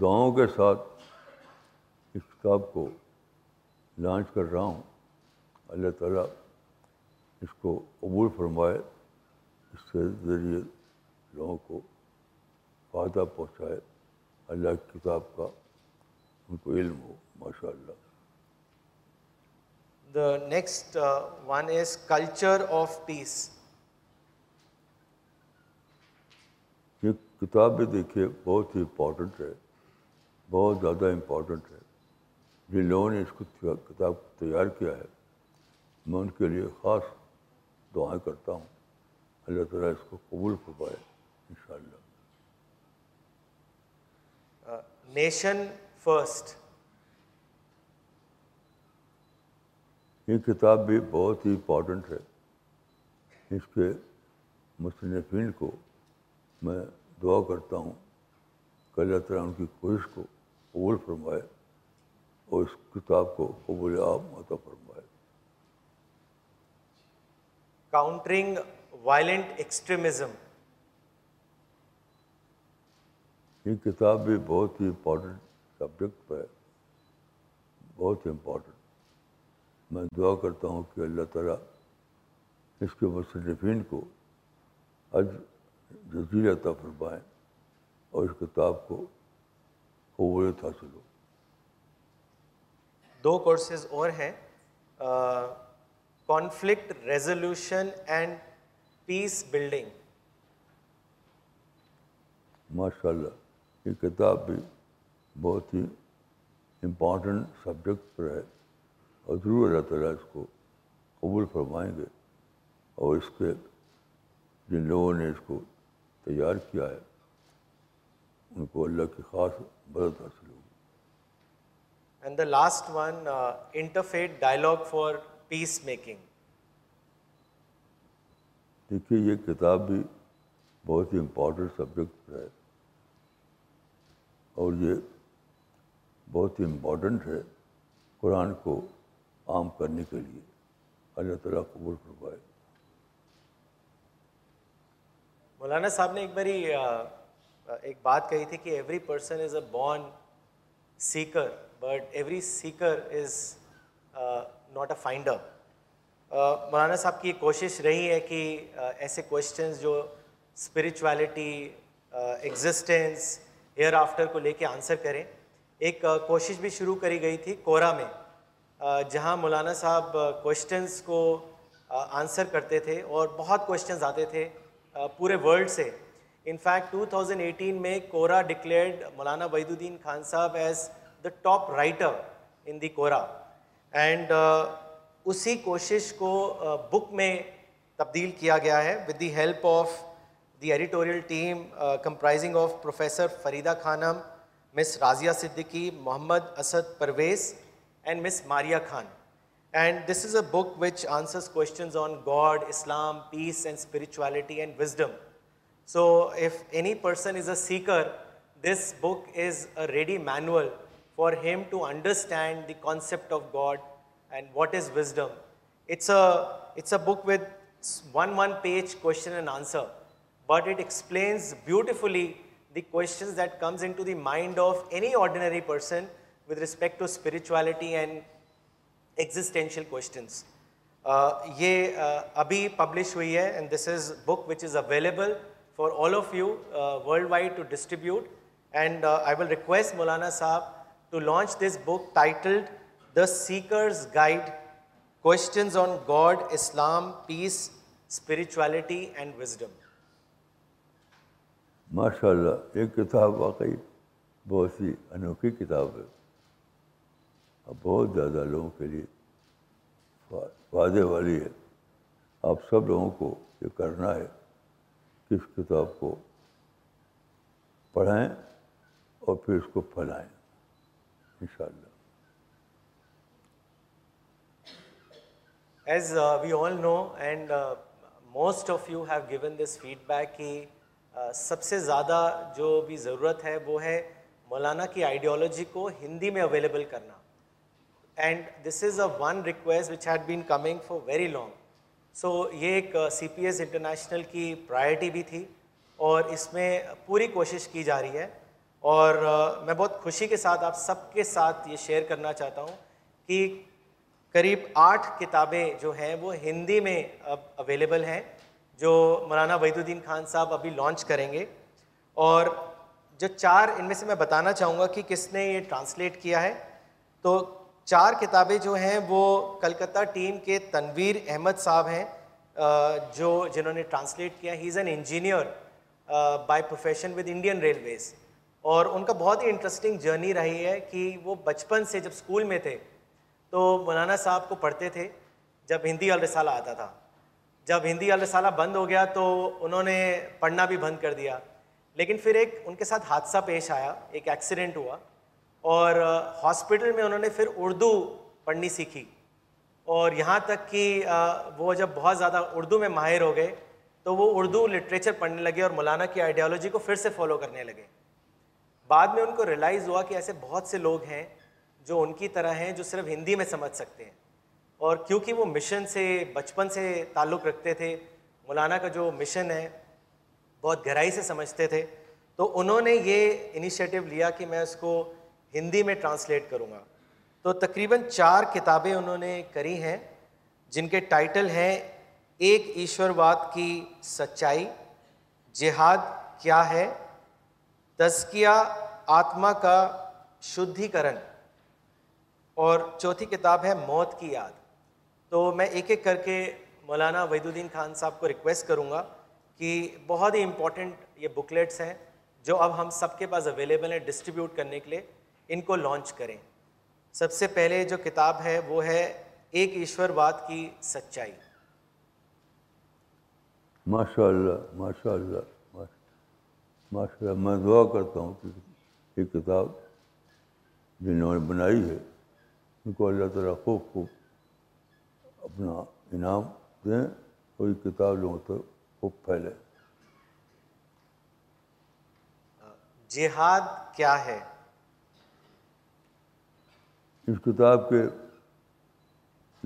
دعاؤں کے ساتھ اس کتاب کو لانچ کر رہا ہوں. اللہ تعالیٰ اس کو قبول فرمائے, اس کے ذریعے لوگوں کو فائدہ پہنچائے, اللہ کی کتاب کا ان کو علم ہو. ماشاء اللہ. The next one is culture of peace. یہ کتاب بھی دیکھیے, بہت ہی امپورٹنٹ ہے, بہت زیادہ امپورٹنٹ ہے. جن لوگوں نے اس کو کتاب تیار کیا ہے میں ان کے لیے خاص دعائیں کرتا ہوں, اللہ تعالیٰ اس کو قبول فرمائے انشاءاللہ. Nation first. یہ کتاب بھی بہت ہی امپورٹنٹ ہے. اس کے مصنفین کو میں دعا کرتا ہوں کہ اللہ تعالیٰ ان کی کوشش کو قبول فرمائے اور اس کتاب کو قبول عام عطا فرمائے. Countering violent extremism. یہ کتاب بھی بہت ہی امپورٹنٹ سبجیکٹ ہے, بہت ہی امپورٹنٹ. میں دعا کرتا ہوں کہ اللہ تعالیٰ اس کے مصنفین کو اجر جزیل عطا فرمائے اور اس کتاب کو قبولیت حاصل ہو. دو کورسز اور ہیں, conflict resolution and peace building. ماشاءاللہ یہ کتاب بھی بہت ہی امپورٹنٹ سبجیکٹ پر ہے اور ضرور اللہ تعالیٰ اس کو قبول فرمائیں گے اور اس کے جن لوگوں نے اس کو تیار کیا ہے ان کو اللہ کی خاص مدد حاصل ہوگی. And the last one, interfaith dialogue for peacemaking. دیکھیے یہ کتاب بھی بہت ہی امپورٹنٹ سبجیکٹ ہے اور یہ بہت ہی امپورٹنٹ ہے قرآن کو عام کرنے کے لیے. اللہ تعالیٰ قبول فرمائے. مولانا صاحب نے ایک باری ایک بات کہی تھی کہ every person is a born seeker but every seeker is not a finder. مولانا صاحب کی یہ کوشش رہی ہے کہ ایسے questions جو spirituality, existence, hereafter کو لے کے آنسر کریں. ایک کوشش بھی شروع کری گئی تھی کورا میں, جہاں مولانا صاحب questions کو آنسر کرتے تھے اور بہت questions آتے تھے پورے ورلڈ سے. ان فیکٹ 2018 میں Quora declared Maulana Wahiduddin Khan Sahab as the top writer in the Quora, and اسی کوشش کو book میں تبدیل کیا گیا ہے with the help of the editorial team comprising of Professor Farida Khanam, Miss Razia Siddiqui, Mohammad Asad Parvez and Miss Maria Khan. And this is a book which answers questions on God, Islam, peace and spirituality and wisdom. So if any person is a seeker, this book is a ready manual for him to understand the concept of God and what is wisdom. It's a book with one page question and answer, but it explains beautifully the questions that comes into the mind of any ordinary person with respect to spirituality and existential questions. Ye abhi publish hui hai, and this is book which is available for all of you worldwide to distribute. And I will request Maulana Sahab to launch this book titled The Seeker's Guide, Questions on God, Islam, Peace, Spirituality and Wisdom. MashaAllah, یہ کتاب واقعی بہت ہی انوکھی کتاب ہے اور بہت زیادہ لوگوں کے لیے فائدے والی ہے. آپ سب لوگوں کو یہ کرنا ہے کہ اس کتاب کو پڑھائیں اور پھر اس کو پھیلائیں انشاءاللہ. As we all know and most of you have given this feedback کہ سب سے زیادہ جو بھی ضرورت ہے وہ ہے مولانا کی آئیڈیالوجی کو ہندی میں اویلیبل کرنا. And this is a one request which had been coming for very long. So یہ ایک سی پی ایس انٹرنیشنل کی پرائرٹی بھی تھی اور اس میں پوری کوشش کی جا رہی ہے. اور میں بہت خوشی کے ساتھ آپ سب کے ساتھ یہ شیئر کرنا چاہتا ہوں کہ قریب 8 کتابیں جو ہیں وہ ہندی میں اب اویلیبل ہیں جو مولانا وحید الدین خان صاحب ابھی لانچ کریں گے. اور جو 4 ان میں سے میں بتانا چاہوں گا کہ کس نے یہ ٹرانسلیٹ کیا ہے. تو 4 کتابیں جو ہیں وہ کلکتہ ٹیم کے تنویر احمد صاحب ہیں جو جنہوں نے ٹرانسلیٹ کیا. He is an engineer by profession with Indian Railways. اور ان کا بہت ہی انٹرسٹنگ جرنی رہی ہے کہ وہ بچپن سے جب اسکول میں تھے تو مولانا صاحب کو پڑھتے تھے جب ہندی الرسالہ آتا تھا. جب ہندی الرسالہ بند ہو گیا تو انہوں نے پڑھنا بھی بند کر دیا. لیکن پھر ایک ان کے ساتھ حادثہ پیش آیا, ایک ایکسیڈنٹ ہوا اور ہاسپٹل میں انہوں نے پھر اردو پڑھنی سیکھی. اور یہاں تک کہ وہ جب بہت زیادہ اردو میں ماہر ہو گئے تو وہ اردو لٹریچر پڑھنے لگے اور مولانا کی آئیڈیالوجی کو پھر سے فالو کرنے لگے. بعد میں ان کو ریلائز ہوا کہ ایسے بہت سے لوگ ہیں جو ان کی طرح ہیں جو صرف ہندی میں سمجھ سکتے ہیں. اور کیونکہ وہ مشن سے بچپن سے تعلق رکھتے تھے, مولانا کا جو مشن ہے بہت گہرائی سے سمجھتے تھے, تو انہوں نے یہ انیشیٹو لیا کہ میں اس کو ہندی میں ٹرانسلیٹ کروں گا. تو تقریباً 4 کتابیں انہوں نے کری ہیں جن کے ٹائٹل ہیں ایک ایشور واد کی سچائی, جہاد کیا ہے, تزکیہ آتما کا شدھی کرن, اور 4تھی کتاب ہے موت کی یاد. تو میں ایک ایک کر کے مولانا وحید الدین خان صاحب کو ریکویسٹ کروں گا کہ بہت ہی امپورٹنٹ یہ بکلیٹس ہیں جو اب ہم سب کے پاس اویلیبل ہیں ڈسٹریبیوٹ کرنے کے لیے, ان کو لانچ کریں. سب سے پہلے جو کتاب ہے وہ ہے ایک ایشور واد کی سچائی. ماشاء اللہ ماشاء اللہ ماشاء اللہ. میں دعا کرتا ہوں کہ یہ کتاب جنہوں نے بنائی ہے ان کو اللہ تعالیٰ خوب خوب اپنا انعام دیں اور یہ کتاب لوگوں تک خوب پھیلے. جہاد کیا ہے, اس کتاب کے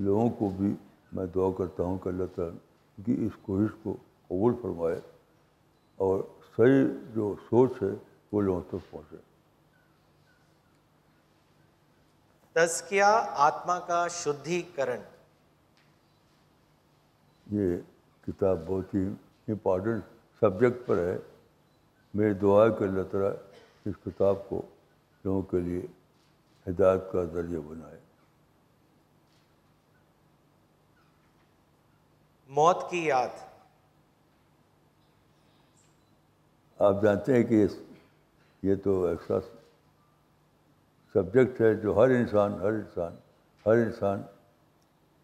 لوگوں کو بھی میں دعا کرتا ہوں کہ اللہ تعالیٰ کی اس کوشش کو قبول فرمائے اور صحیح جو سوچ ہے وہ لوگوں تک پہنچے. تزکیہ آتما کا شدھی کرن, یہ کتاب بہت ہی امپارٹنٹ سبجیکٹ پر ہے. میری دعا ہے کہ اللہ تعالیٰ اس کتاب کو لوگوں کے لیے ہدایت کا ذریعہ بنائے. موت کی یاد, آپ جانتے ہیں کہ یہ تو احساس سبجیکٹ ہے جو ہر انسان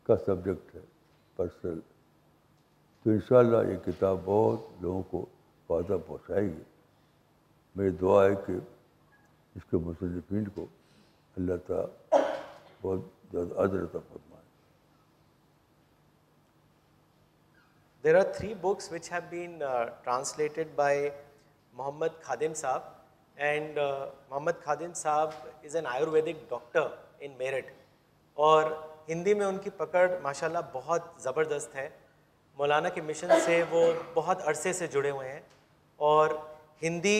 کا سبجیکٹ ہے پرسنل. تو انشاءاللہ یہ کتاب بہت لوگوں کو فائدہ پہنچائے گی. میری دعا ہے کہ اس کے مصنفین کو اللہ تعالیٰ بہت زیادہ اجر عطا فرمائے. There are 3 books which have been translated by Muhammad Khadim Saab. And Muhammad Khadi Saab is an Ayurvedic doctor in Meerut. اور ہندی میں ان کی پکڑ ماشاءاللہ بہت زبردست ہے. مولانا کے مشن سے وہ بہت عرصے سے جڑے ہوئے ہیں اور ہندی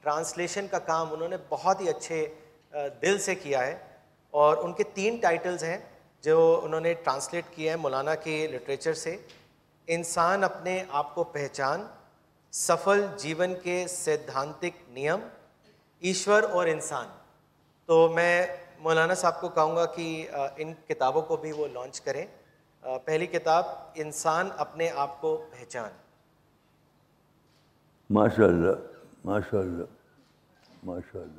ٹرانسلیشن کا کام انہوں نے بہت ہی اچھے دل سے کیا ہے. اور ان کے 3 ٹائٹلز ہیں جو انہوں نے ٹرانسلیٹ کیے ہیں مولانا کے لٹریچر سے. انسان اپنے آپ کو پہچان, سفل جیون کے سدھانتک نیم, ایشور اور انسان. تو میں مولانا صاحب کو کہوں گا کہ ان کتابوں کو بھی وہ لانچ کریں. پہلی کتاب انسان اپنے آپ کو پہچان. ماشاء اللہ ماشاء اللہ ماشاء اللہ,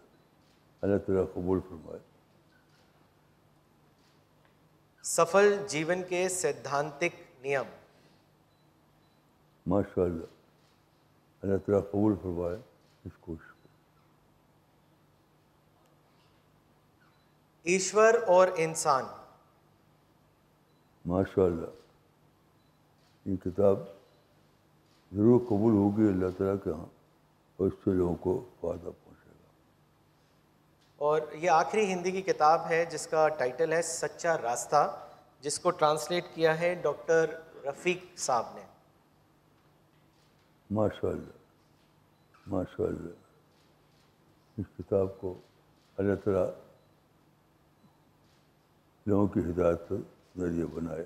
اللہ تعالیٰ قبول فرمائے. سفل جیون کے سدھانتک نیم. ماشاء اللہ, اللہ تعالیٰ قبول فرمائے اس کوشش. ایشور اور انسان. ماشاء اللہ, یہ کتاب ضرور قبول ہوگی اللہ تعالیٰ کے ہاں, اور اس سے لوگوں کو فائدہ پہنچے گا. اور یہ آخری ہندی کی کتاب ہے جس کا ٹائٹل ہے سچا راستہ, جس کو ٹرانسلیٹ کیا ہے ڈاکٹر رفیق صاحب نے. ماشاء اللہ ماشاء اللہ, اس کتاب کو اللہ تعالیٰ لوگوں کی ہدایت ذریعہ بنائے.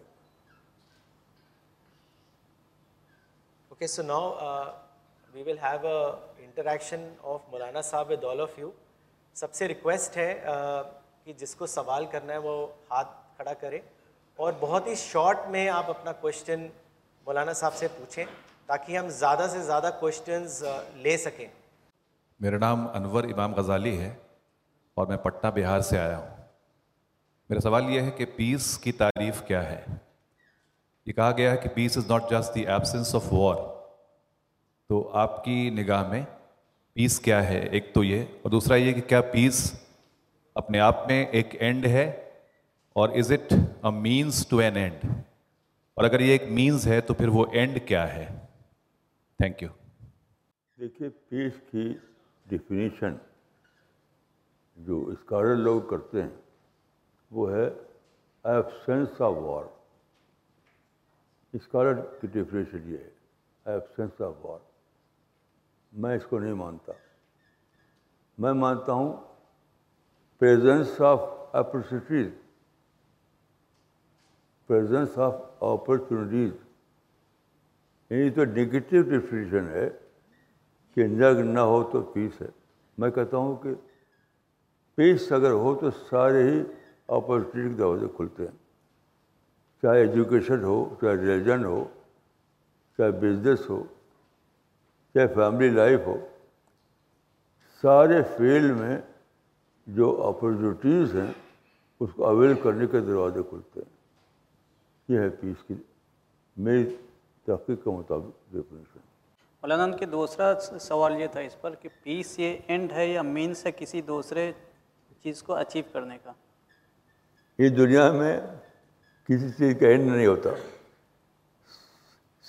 Okay, so now we will have a interaction of Maulana Sahab with all of you. سب سے ریکویسٹ ہے کہ جس کو سوال کرنا ہے وہ ہاتھ کھڑا کرے, اور بہت ہی شارٹ میں آپ اپنا کوشچن مولانا صاحب سے پوچھیں تاکہ ہم زیادہ سے زیادہ کوشچنز لے سکیں. میرا نام انور امام غزالی ہے اور میں پٹنہ بہار سے آیا ہوں. میرا سوال یہ ہے کہ پیس کی تعریف کیا ہے؟ یہ کہا گیا ہے کہ peace is not just the absence of war. تو آپ کی نگاہ میں پیس کیا ہے؟ ایک تو یہ, اور دوسرا یہ کہ کیا پیس اپنے آپ میں ایک اینڈ ہے, اور is it a means to an end, اور اگر یہ ایک مینس ہے تو پھر وہ اینڈ کیا ہے؟ Thank you. دیکھیے, پیس کی ڈیفینیشن جو اسکالر لوگ کرتے ہیں وہ ہے ایبسنس آف وار. اسکالر کی ڈیفینیشن یہ ہے ایبسنس آف وار. میں اس کو نہیں مانتا. میں مانتا ہوں presence of opportunities, presence of opportunities. یعنی تو نگیٹو ڈیفینیشن ہے کہ جنگ نہ ہو تو پیس ہے. میں کہتا ہوں کہ پیس اگر ہو تو سارے ہی اپرچونیٹی کے دروازے کھلتے ہیں, چاہے ایجوکیشن ہو, چاہے ریلیجن ہو, چاہے بزنس ہو, چاہے فیملی لائف ہو. سارے فیلڈ میں جو اپرچونیٹیز ہیں اس کو اویل کرنے کے دروازے کھلتے ہیں. یہ ہے پیس کی میری تحقیق کے مطابق ڈیفینیشن. مولانا ان کے دوسرا سوال یہ تھا اس پر کہ پیس یہ اینڈ ہے یا مینس ہے کسی دوسرے چیز کو اچیو کرنے کا؟ یہ دنیا میں کسی چیز کا اینڈ نہیں ہوتا,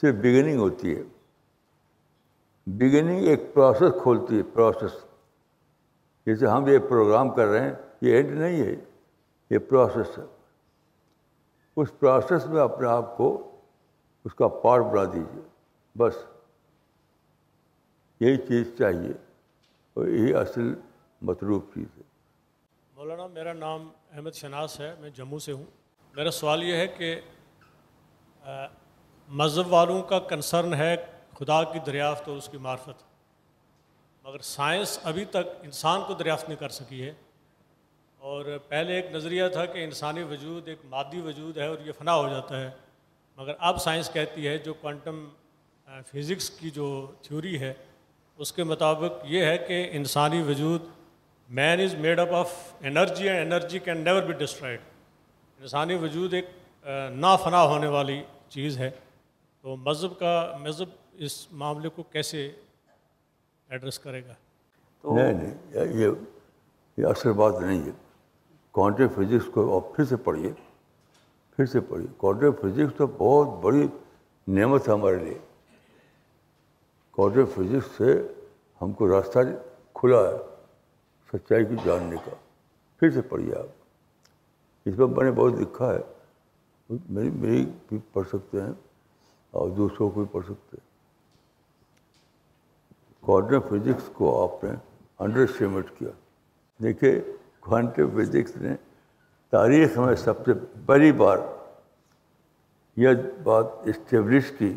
صرف بگننگ ہوتی ہے. بگننگ ایک پروسیس کھولتی ہے, پروسیس. جیسے ہم یہ پروگرام کر رہے ہیں یہ اینڈ نہیں ہے, یہ پروسیس ہے. اس پروسیس میں اپنے آپ کو اس کا پارٹ بنا دیجیے, بس یہی چیز چاہیے اور یہی اصل مطلوب چیز ہے. مولانا میرا نام احمد شناس ہے, میں جموں سے ہوں. میرا سوال یہ ہے کہ مذہب والوں کا کنسرن ہے خدا کی دریافت اور اس کی معرفت, مگر سائنس ابھی تک انسان کو دریافت نہیں کر سکی ہے. اور پہلے ایک نظریہ تھا کہ انسانی وجود ایک مادی وجود ہے اور یہ فنا ہو جاتا ہے, مگر اب سائنس کہتی ہے جو کوانٹم فزکس کی جو تھیوری ہے اس کے مطابق یہ ہے کہ انسانی وجود man is made up of energy and energy can never be destroyed. انسانی وجود ایک نا فنا ہونے والی چیز ہے. تو مذہب اس معاملے کو کیسے ایڈریس کرے گا؟ نہیں نہیں, یہ اصل بات نہیں ہے. کوانٹم فزکس کو آپ پھر سے پڑھیے. کوانٹم فزکس تو بہت بڑی نعمت ہے ہمارے لیے. کوانٹم فزکس سے ہم کو راستہ کھلا ہے سچائی کو جاننے کا. پھر سے پڑھیے آپ, اس پر میں نے بہت لکھا ہے. میری بھی پڑھ سکتے ہیں اور دوسروں کو بھی پڑھ سکتے ہیں. کوانٹم فزکس کو آپ نے انڈر اسٹیمیٹ کیا. دیکھیے, کوانٹم فزکس نے تاریخ میں سب سے پہلی بار یہ بات اسٹیبلش کی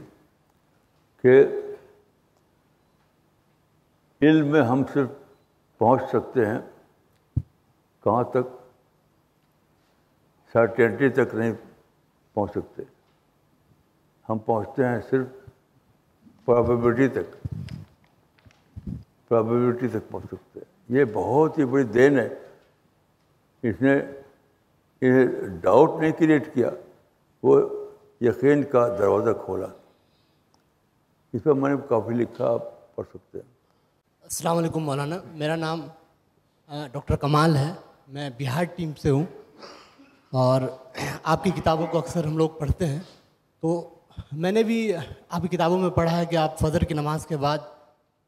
کہ علم میں ہم صرف پہنچ سکتے ہیں کہاں تک, سرٹینٹی تک نہیں پہنچ سکتے. ہم پہنچتے ہیں صرف پرابیبلٹی تک پہنچ سکتے ہیں. یہ بہت ہی بڑی دین ہے. اس نے ڈاؤٹ نہیں کریٹ کیا, وہ یقین کا دروازہ کھولا. اس پر میں نے کافی لکھا, آپ پڑھ سکتے ہیں. السلام علیکم مولانا, میرا نام ڈاکٹر کمال ہے. میں بہار ٹیم سے ہوں اور آپ کی کتابوں کو اکثر ہم لوگ پڑھتے ہیں. تو میں نے بھی آپ کی کتابوں میں پڑھا ہے کہ آپ فجر کی نماز کے بعد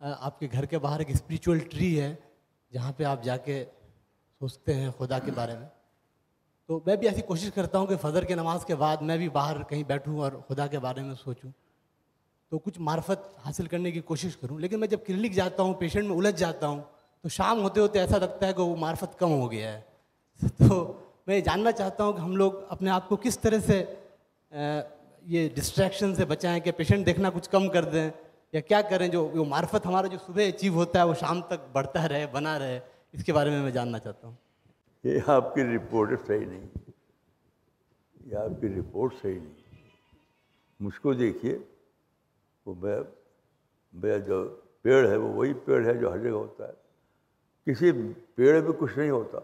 آپ کے گھر کے باہر ایک اسپریچول ٹری ہے جہاں پہ آپ جا کے سوچتے ہیں خدا کے بارے میں. تو میں بھی ایسی کوشش کرتا ہوں کہ فجر کے نماز کے بعد میں بھی باہر کہیں بیٹھوں اور خدا کے بارے میں سوچوں, تو کچھ معرفت حاصل کرنے کی کوشش کروں. لیکن میں جب کلینک جاتا ہوں, پیشنٹ میں الجھ جاتا ہوں, تو شام ہوتے ہوتے ایسا لگتا ہے کہ وہ معرفت کم ہو گیا ہے. تو میں جاننا چاہتا ہوں کہ ہم لوگ اپنے آپ کو کس طرح سے یہ ڈسٹریکشن سے بچائیں, کہ پیشنٹ دیکھنا کچھ کم کر دیں یا کیا کریں جو وہ معرفت ہمارا جو صبح اچیو ہوتا ہے وہ شام تک بڑھتا رہے, بنا رہے. اس کے بارے میں میں جاننا چاہتا ہوں. یہ آپ کی رپورٹ صحیح نہیں, یہ آپ کی رپورٹ صحیح نہیں. مجھ کو دیکھیے, وہ میرا جو پیڑ ہے وہ وہی پیڑ ہے جو ہر جگہ ہوتا ہے. کسی پیڑ میں کچھ نہیں ہوتا,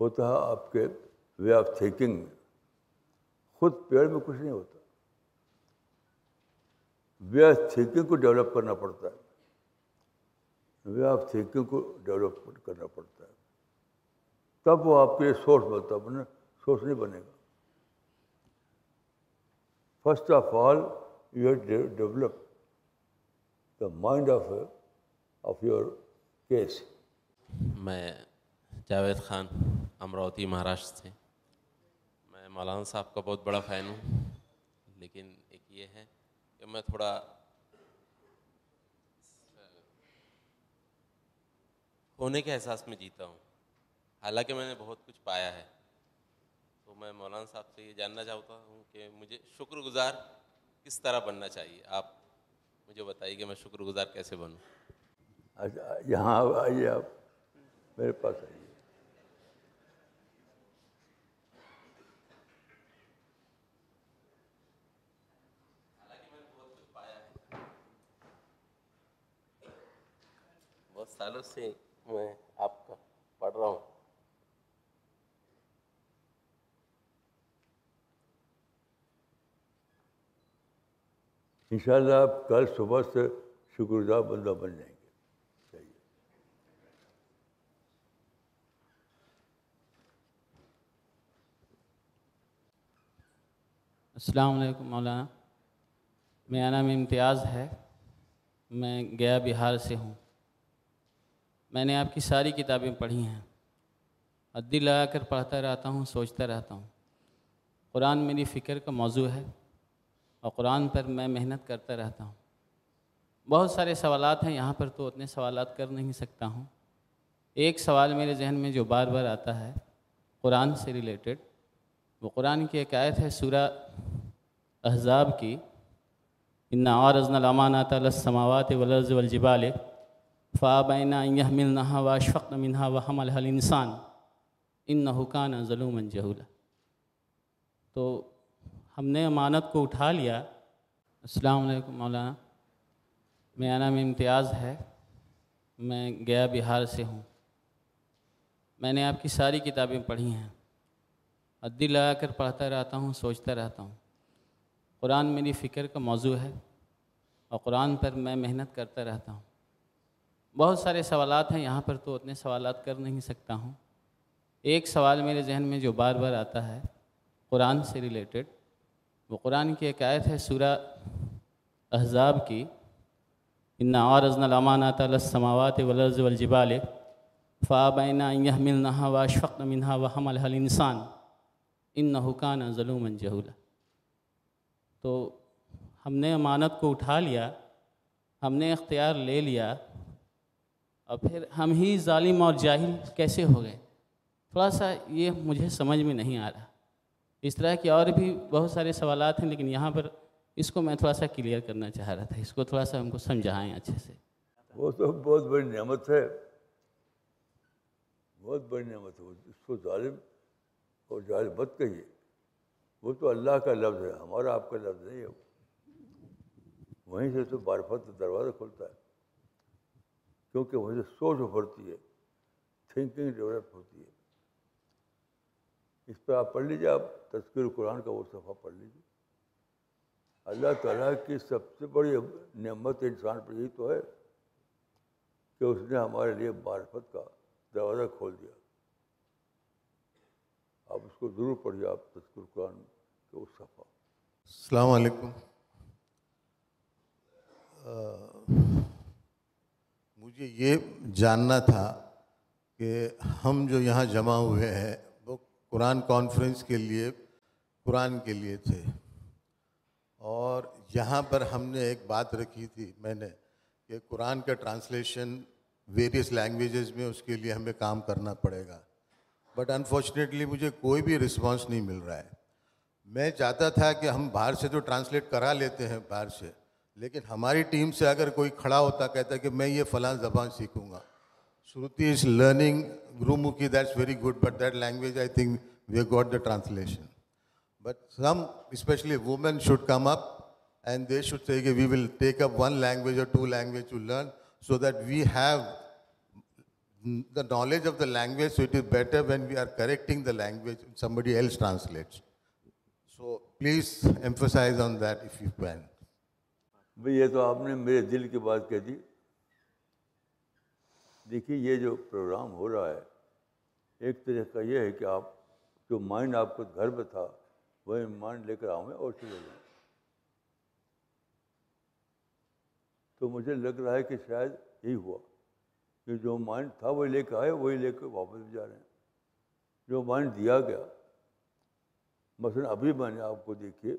ہوتا ہے آپ کے وے آف تھنکنگ میں. خود پیڑ میں کچھ نہیں ہوتا, وے آف تھنکنگ کو ڈیولپ کرنا پڑتا ہے, وے آف تھنکنگ کو ڈیولپ کرنا پڑتا ہے, تب وہ آپ کے سورس بنتا ہے. سورس نہیں بنے گا. First of all you have develop the mind of your case. میں جاوید خان امراوتی مہاراشٹر سے. میں مولانا صاحب کا بہت بڑا فین ہوں, لیکن ایک یہ ہے کہ میں تھوڑا ہونے کے احساس میں جیتا ہوں, حالانکہ میں نے بہت کچھ پایا ہے. تو میں مولانا صاحب سے یہ جاننا چاہتا ہوں کہ مجھے شکر گزار کس طرح بننا چاہیے؟ آپ مجھے بتائیے کہ میں شکر گزار کیسے بنوں. یہاں آئیے, آپ میرے پاس آئیے. بہت سالوں سے میں آپ کا پڑھ رہا ہوں, انشاءاللہ آپ کل صبح سے شکر گزار بندہ بن جائیں گے. چاہیے السلام علیکم مولانا, میرا نام امتیاز ہے, میں گیا بہار سے ہوں. میں نے آپ کی ساری کتابیں پڑھی ہیں, عدی لگا کر پڑھتا رہتا ہوں, سوچتا رہتا ہوں. قرآن میری فکر کا موضوع ہے اور قرآن پر میں محنت کرتا رہتا ہوں. بہت سارے سوالات ہیں, یہاں پر تو اتنے سوالات کر نہیں سکتا ہوں. ایک سوال میرے ذہن میں جو بار بار آتا ہے قرآن سے ریلیٹڈ, وہ قرآن کی ایک آیت ہے سورہ احزاب کی, اِنَّا عَرَضْنَا الْأَمَانَةَ عَلَى السَّمَاوَاتِ وَالْأَرْضِ وَالْجِبَالِ فَأَبَيْنَ أَن يَحْمِلْنَهَا وَأَشْفَقْنَ مِنْهَا وَحَمَلَهَا الْإِنسَانُ إِنَّهُ كَانَ ظَلُومًا جَهُولًا. تو ہم نے امانت کو اٹھا لیا. السلام علیکم مولانا, میرا نام امتیاز ہے, میں گیا بہار سے ہوں. میں نے آپ کی ساری کتابیں پڑھی ہیں, عدی لگا کر پڑھتا رہتا ہوں, سوچتا رہتا ہوں. قرآن میری فکر کا موضوع ہے اور قرآن پر میں محنت کرتا رہتا ہوں. بہت سارے سوالات ہیں, یہاں پر تو اتنے سوالات کر نہیں سکتا ہوں. ایک سوال میرے ذہن میں جو بار بار آتا ہے قرآن سے ریلیٹڈ, وہ قرآن کی ایک آیت ہے سورہ احزاب کی, اِنَّا عَرَضْنَا الْأَمَانَةَ عَلَى السَّمَاوَاتِ وَالْأَرْضِ وَالْجِبَالِ فَأَبَيْنَ أَن يَحْمِلْنَهَا وَأَشْفَقْنَ مِنْهَا وَحَمَلَهَا الْإِنسَانُ إِنَّهُ كَانَ ظَلُومًا جَهُولًا. تو ہم نے امانت کو اٹھا لیا, ہم نے اختیار لے لیا, اور پھر ہم ہی ظالم اور جاہل کیسے ہو گئے؟ تھوڑا سا یہ مجھے سمجھ میں نہیں آ رہا. اس طرح کے اور بھی بہت سارے سوالات ہیں, لیکن یہاں پر اس کو میں تھوڑا سا کلیئر کرنا چاہ رہا تھا. اس کو تھوڑا سا ہم کو سمجھائیں اچھے سے. وہ تو بہت بڑی نعمت ہے, بہت بڑی نعمت ہے. اس کو ظالم اور جاہل مت کہیے, وہ تو اللہ کا لفظ ہے, ہمارا آپ کا لفظ نہیں ہے. وہیں سے تو معرفت کا دروازہ کھلتا ہے, کیونکہ وہیں سے سوچ ابھرتی ہے, تھنکنگ ڈیولپ ہوتی ہے. اس پہ آپ پڑھ لیجیے, آپ تذکر قرآن کا وہ صفحہ پڑھ لیجیے. اللہ تعالیٰ کی سب سے بڑی نعمت انسان پر یہی تو ہے کہ اس نے ہمارے لیے معرفت کا دروازہ کھول دیا. آپ اس کو ضرور پڑھیے آپ تذکر القرآن کے اس صفحہ. السلام علیکم. مجھے یہ جاننا تھا کہ ہم جو یہاں جمع ہوئے ہیں وہ قرآن کانفرنس کے لیے قرآن کے لیے تھے, اور یہاں پر ہم نے ایک بات رکھی تھی میں نے کہ قرآن کا ٹرانسلیشن ویریس لینگویجز میں اس کے لیے ہمیں کام کرنا پڑے گا, بٹ انفارچونیٹلی مجھے کوئی بھی رسپانس نہیں مل رہا ہے. میں چاہتا تھا کہ ہم باہر سے تو ٹرانسلیٹ کرا لیتے ہیں باہر سے, لیکن ہماری ٹیم سے اگر کوئی کھڑا ہوتا کہتا کہ میں یہ فلاں زبان سیکھوں گا, Shruti is learning Gurmukhi, that's very good but that language I think we got the translation, but some especially women should come up and they should say کہ we will take up one language اور two language to learn so that we have the knowledge of the language, so it is better when we are correcting the language and somebody else translates. So please emphasize on that if you can. بھئی یہ تو آپ نے میرے دل کی بات کہہ دی. دیکھیے یہ جو پروگرام ہو رہا ہے ایک طرح کا یہ ہے کہ آپ جو مائنڈ آپ کو گھر میں تھا وہی مائنڈ لے کر آؤں اور چلے جائیں. تو مجھے لگ رہا ہے کہ شاید یہی ہوا کہ جو مائنڈ تھا وہی لے کے آئے, وہی لے کے واپس بھی جا رہے ہیں جو مائنڈ دیا گیا. مثلا ابھی میں نے آپ کو دیکھیے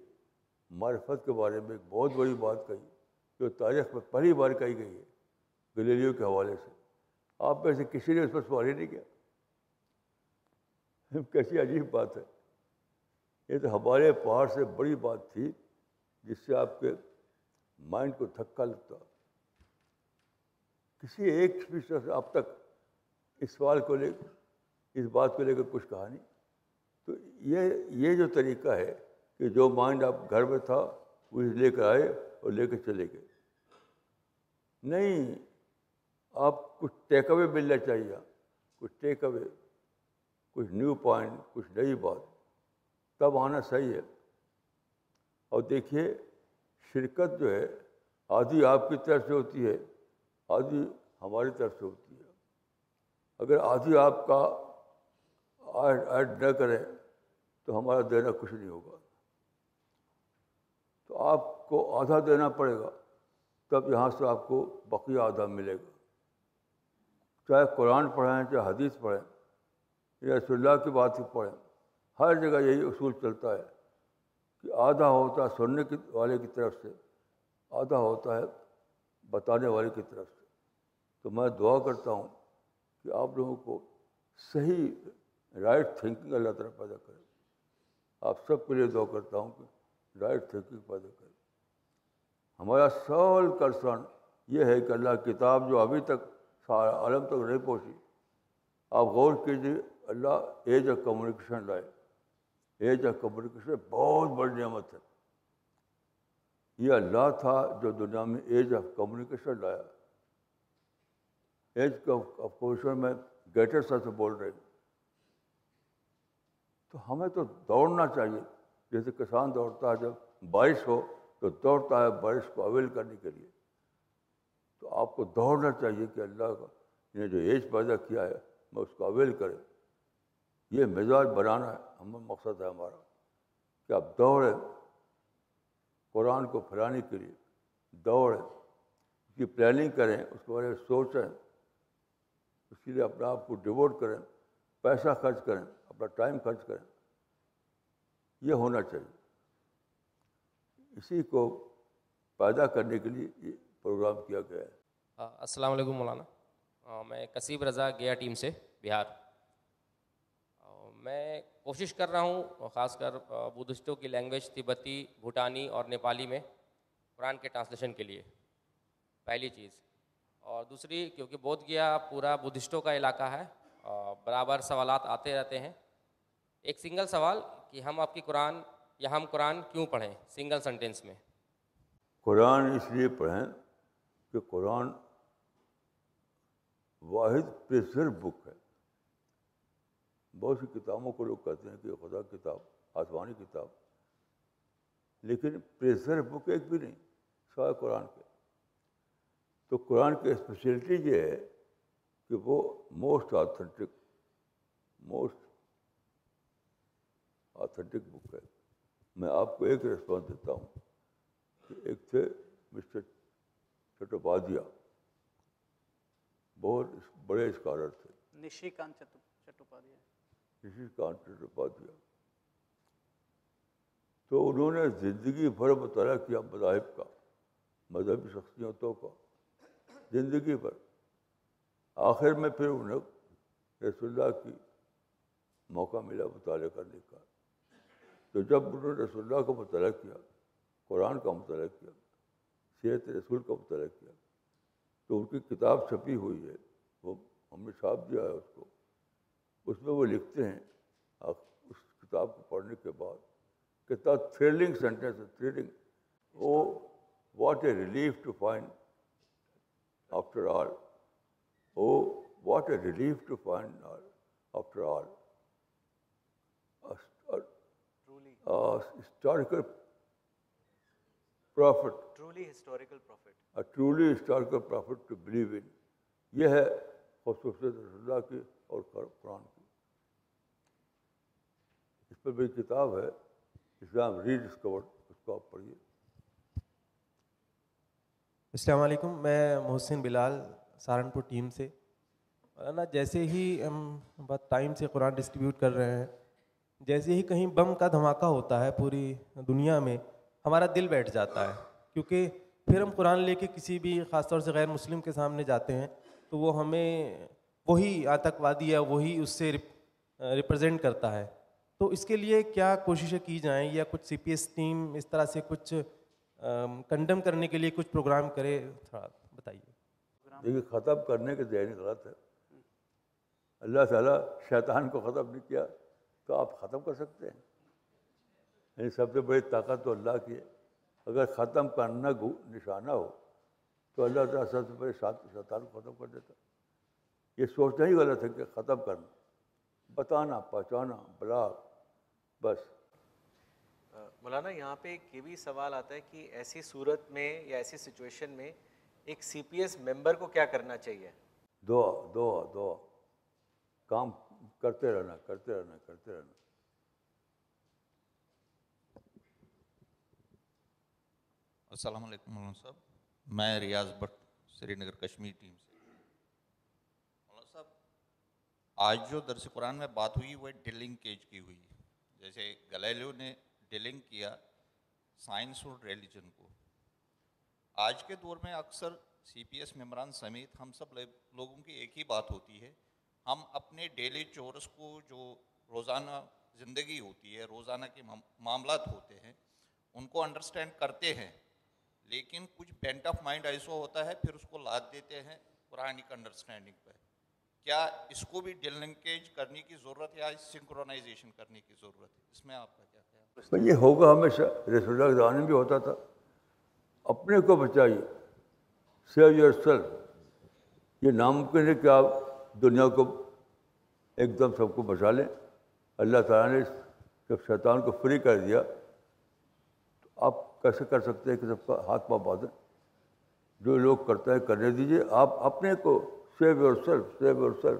معرفت کے بارے میں ایک بہت بڑی بات کہی جو تاریخ میں پہلی بار کہی گئی ہے گلیلیو کے حوالے سے. آپ میں سے کسی نے اس پر سوال ہی نہیں کیا. کیسی عجیب بات ہے. یہ تو ہمارے پہاڑ سے بڑی بات تھی جس سے آپ کے مائنڈ کو دھکا لگتا. کسی ایک اسپیکر سے اب تک اس سوال کو لے کر اس بات کو لے کر کچھ کہا نہیں. تو یہ جو طریقہ ہے کہ جو مائنڈ آپ گھر میں تھا وہ لے کر آئے اور لے کر چلے گئے. نہیں, آپ کچھ ٹیک اوے ملنا چاہیے, کچھ ٹیک اوے, کچھ نیو پوائنٹ, کچھ نئی بات, تب آنا صحیح ہے. اور دیکھیے شرکت جو ہے آدھی آپ کی طرف سے ہوتی ہے, آدھی ہماری طرف سے ہوتی ہے. اگر آدھی آپ کا ایڈ نہ کریں تو ہمارا دینا کچھ نہیں ہوگا. تو آپ کو آدھا دینا پڑے گا تب یہاں سے آپ کو بقیہ آدھا ملے گا. چاہے قرآن پڑھیں, چاہے حدیث پڑھیں, یا رسول اللہ کی بات پڑھیں, ہر جگہ یہی اصول چلتا ہے. آدھا ہوتا ہے سننے والے کی طرف سے, آدھا ہوتا ہے بتانے والے کی طرف سے. تو میں دعا کرتا ہوں کہ آپ لوگوں کو صحیح رائٹ تھنکنگ اللہ تعالیٰ پیدا کرے. آپ سب کے لیے دعا کرتا ہوں کہ رائٹ تھنکنگ پیدا کرے. ہمارا سول کنسرن یہ ہے کہ اللہ کی کتاب جو ابھی تک سارا عالم تک نہیں پہنچی, آپ غور کیجیے, اللہ ایج آف کمیونیکیشن لائے. ایج آف کمیونیکیشن بہت بڑی نعمت ہے. یہ اللہ تھا جو دنیا میں ایج آف کمیونیکیشن لایا. ایج آف کمیونیکیشن میں گریٹر سے بول رہے ہیں. تو ہمیں تو دوڑنا چاہیے جیسے کسان دوڑتا ہے جب بارش ہو تو دوڑتا ہے بارش کو اویل کرنے کے لیے. تو آپ کو دوڑنا چاہیے کہ اللہ نے جو ایج پیدا کیا ہے میں اس کو اویل کرے. یہ مزاج بنانا ہے, ہمارا مقصد ہے ہمارا کہ آپ دوڑیں قرآن کو پھیلانے کے لیے. دوڑیں, اس کی پلاننگ کریں, اس کے بارے میں سوچیں, اس کے لیے اپنا آپ کو ڈیوٹ کریں, پیسہ خرچ کریں, اپنا ٹائم خرچ کریں. یہ ہونا چاہیے. اسی کو پیدا کرنے کے لیے یہ پروگرام کیا گیا ہے. السلام علیکم مولانا, میں کسیب رضا گیا ٹیم سے بہار. میں کوشش کر رہا ہوں خاص کر بدھسٹوں کی لینگویج تبتی, بھوٹانی اور نیپالی میں قرآن کے ٹرانسلیشن کے لیے, پہلی چیز. اور دوسری کیونکہ بودھ گیا پورا بدھسٹوں کا علاقہ ہے, برابر سوالات آتے رہتے ہیں. ایک سنگل سوال کہ ہم آپ کی قرآن یا ہم قرآن کیوں پڑھیں, سنگل سینٹینس میں. قرآن اس لیے پڑھیں کہ قرآن واحد پریزرو بک ہے. بہت سی کتابوں کو لوگ کہتے ہیں کہ خدا کتاب, آسمانی کتاب, لیکن پریزرو بک ایک بھی نہیں سوائے قرآن کے. تو قرآن کی اسپیشلٹی یہ ہے کہ وہ most authentic, most authentic book ہے. میں آپ کو ایک ریسپانس دیتا ہوں کہ ایک تھے مسٹر چٹوپادھیا, بہت بڑے اسکالر تھے, نشیکانت چٹوپادھیا, نشیکانت چٹوپادھیا. تو انہوں نے زندگی بھر مطالعہ کیا مذاہب کا, مذہبی شخصیتوں کا, زندگی بھر. آخر میں پھر انہیں رسول اللہ کی موقع ملا مطالعہ کرنے کا. تو جب انہوں نے رسول اللہ کا مطالعہ کیا, قرآن کا مطالعہ کیا, سیرت رسول کا مطالعہ کیا, تو ان کی کتاب چھپی ہوئی ہے, وہ ہم نے چھاپ دیا ہے اس کو. اس میں وہ لکھتے ہیں اس کتاب کو پڑھنے کے بعد, کتنا تھریلنگ سینٹینس ہے, تھریلنگ. وہ what a relief to find after all, oh what a relief to find after all historical prophet, truly historical prophet to believe in. یہ ہے خصوصیت رسول اللہ کی اور قرآن کی. اس پر میری کتاب ہے اسلام ری ڈسکورڈ, اس کو آپ پڑھیے. السلام علیکم, میں محسن بلال سہارنپور ٹیم سے. مولانا, جیسے ہی ہم بہت ٹائم سے قرآن ڈسٹریبیوٹ کر رہے ہیں, جیسے ہی کہیں بم کا دھماکہ ہوتا ہے پوری دنیا میں, ہمارا دل بیٹھ جاتا ہے, کیونکہ پھر ہم قرآن لے کے کسی بھی خاص طور سے غیر مسلم کے سامنے جاتے ہیں تو وہ ہمیں وہی آتنکوادی یا وہی اس سے ریپرزینٹ کرتا ہے. تو اس کے لیے کیا کوششیں کی جائیں, یا کچھ سی پی ایس ٹیم اس طرح سے کچھ کنڈم کرنے کے لیے کچھ پروگرام کرے, تھوڑا بتائیے. دیکھیے, ختم کرنے کے ذہنی غلط ہے. اللہ تعالیٰ شیطان کو ختم نہیں کیا تو آپ ختم کر سکتے ہیں, یعنی سب سے بڑی طاقت تو اللہ کی ہے. اگر ختم کرنا نشانہ ہو تو اللہ تعالیٰ سب سے بڑے شیطان کو ختم کر دیتا. یہ سوچنا ہی غلط ہے کہ ختم کرنا, بتانا, پہچانا, بلاغ, بس. مولانا, یہاں پہ ایک یہ بھی سوال آتا ہے کہ ایسی صورت میں یا ایسی سچویشن میں ایک سی پی ایس ممبر کو کیا کرنا چاہیے؟ دعا, دعا, دعا, کام کرتے رہنا, کرتے رہنا, کرتے رہنا. السلام علیکم مولانا صاحب, میں ریاض بٹ سری نگر کشمیر ٹیم سے. مولانا صاحب, آج جو درس قرآن میں بات ہوئی وہ ڈیلنکیج کی ہوئی, جیسے گلیلیو نے ڈیلنک کیا سائنس اور ریلیجن کو. آج کے دور میں اکثر سی پی ایس ممبران سمیت ہم سب لوگوں کی ایک ہی بات ہوتی ہے, ہم اپنے ڈیلی چورس کو, جو روزانہ زندگی ہوتی ہے, روزانہ کے معاملات ہوتے ہیں, ان کو انڈرسٹینڈ کرتے ہیں, لیکن کچھ بینٹ آف مائنڈ ایسا ہوتا ہے پھر اس کو لاد دیتے ہیں قرآن کی انڈرسٹینڈنگ پہ. کیا اس کو بھی ڈیلنکیج کرنے کی ضرورت ہے یا سنکرونائزیشن کرنے کی ضرورت ہے؟ اس میں آپ کا کیا خیال ہے؟ یہ ہوگا ہمیشہ, رسول اللہ کے زمانے میں بھی ہوتا تھا. اپنے کو بچائیے, سیو یور سیلف. یہ ناممکن ہے کہ آپ دنیا کو ایک دم سب کو بچا لیں. اللہ تعالیٰ نے جب شیطان کو فری کر دیا تو آپ کیسے کر سکتے ہیں کہ سب کا ہاتھ پاؤں باندھیں؟ جو لوگ کرتا ہے کرنے دیجیے, آپ اپنے کو save yourself, save yourself.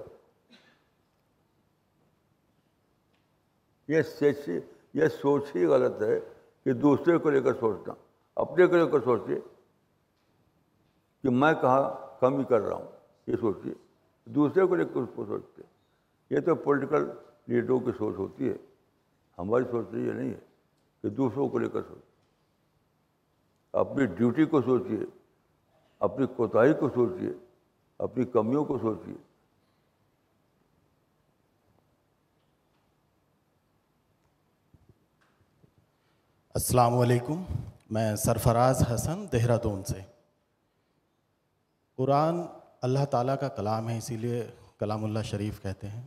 یہ سوچ ہی غلط ہے کہ دوسرے کو لے کر سوچنا, اپنے کو لے کر سوچیے کہ میں کہاں کمی کر رہا ہوں, یہ سوچیے. دوسرے کو لے کر اس کو سوچتے, یہ تو پولیٹیکل لیڈروں کی سوچ ہوتی ہے. ہماری سوچ یہ نہیں ہے کہ دوسروں کو لے کر سوچ. اپنی ڈیوٹی کو سوچیے, اپنی کوتاہی کو سوچیے, اپنی کمیوں کو سوچیے. السلام علیکم, میں سرفراز حسن دہرادون سے. قرآن اللہ تعالیٰ کا کلام ہے, اسی لیے کلام اللہ شریف کہتے ہیں,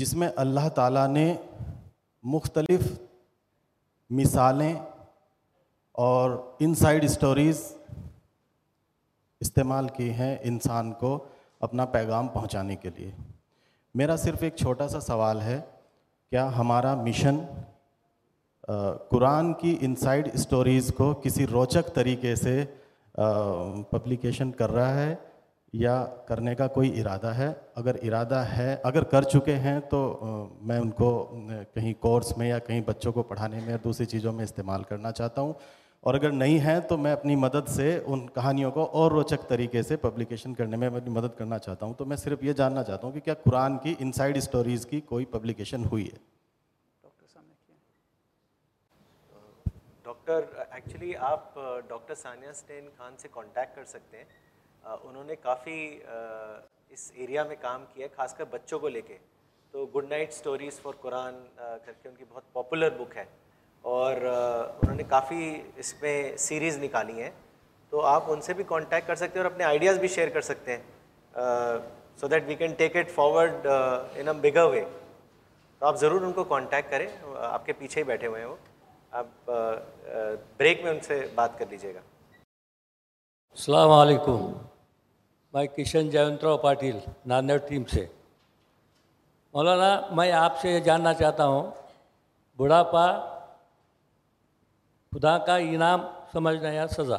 جس میں اللہ تعالیٰ نے مختلف مثالیں اور انسائیڈ اسٹوریز استعمال کی ہیں انسان کو اپنا پیغام پہنچانے کے لیے. میرا صرف ایک چھوٹا سا سوال ہے, کیا ہمارا مشن قرآن کی انسائیڈ اسٹوریز کو کسی روچک طریقے سے پبلیکیشن کر رہا ہے, یا کرنے کا کوئی ارادہ ہے؟ اگر ارادہ ہے، اگر کر چکے ہیں تو میں ان کو کہیں کورس میں یا کہیں بچوں کو پڑھانے میں یا دوسری چیزوں میں استعمال کرنا چاہتا ہوں، اور اگر نہیں ہے تو میں اپنی مدد سے ان کہانیوں کو اور روچک طریقے سے پبلیکیشن کرنے میں اپنی مدد کرنا چاہتا ہوں. تو میں صرف یہ جاننا چاہتا ہوں کہ کیا قرآن کی انسائیڈ اسٹوریز کی کوئی پبلیکیشن ہوئی ہے؟ ڈاکٹر ایکچولی آپ ڈاکٹر ثانیہ اسنین خان سے کانٹیکٹ کر سکتے ہیں. انہوں نے کافی اس ایریا میں کام کیا ہے، خاص کر بچوں کو لے کے. تو good night stories for Quran کر کے ان کی بہت پاپولر بک ہے، اور انہوں نے کافی اس میں سیریز نکالی ہیں. تو آپ ان سے بھی کانٹیکٹ کر سکتے ہیں اور اپنے آئیڈیاز بھی شیئر کر سکتے ہیں، so that we can take it forward in a bigger way. تو آپ ضرور ان کو کانٹیکٹ کریں، آپ کے پیچھے ہی بیٹھے ہوئے ہیں وہ. آپ بریک میں ان سے بات کر لیجیے گا. السلام علیکم، میں کشن جینتراؤ پاٹل ناندیڑ ٹیم سے. مولانا، میں آپ سے یہ جاننا چاہتا ہوں، بڑھاپا خدا کا انعام سمجھنا یا سزا؟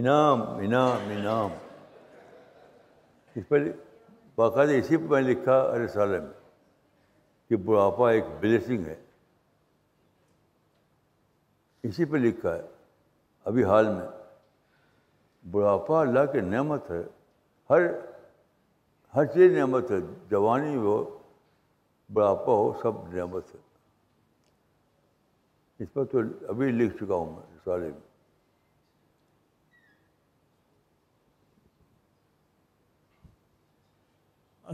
انعام انعام انعام. اس پر باقاعدہ اسی پہ میں لکھا رسالے میں کہ بڑھاپا ایک بلیسنگ ہے، اسی پہ لکھا ہے. ابھی حال میں بڑھاپا اللہ کی نعمت ہے، ہر چیز نعمت ہے، جوانی ہو بڑھاپا ہو سب نعمت ہے. اس پر تو ابھی لکھ چکا ہوں میں رسالے میں.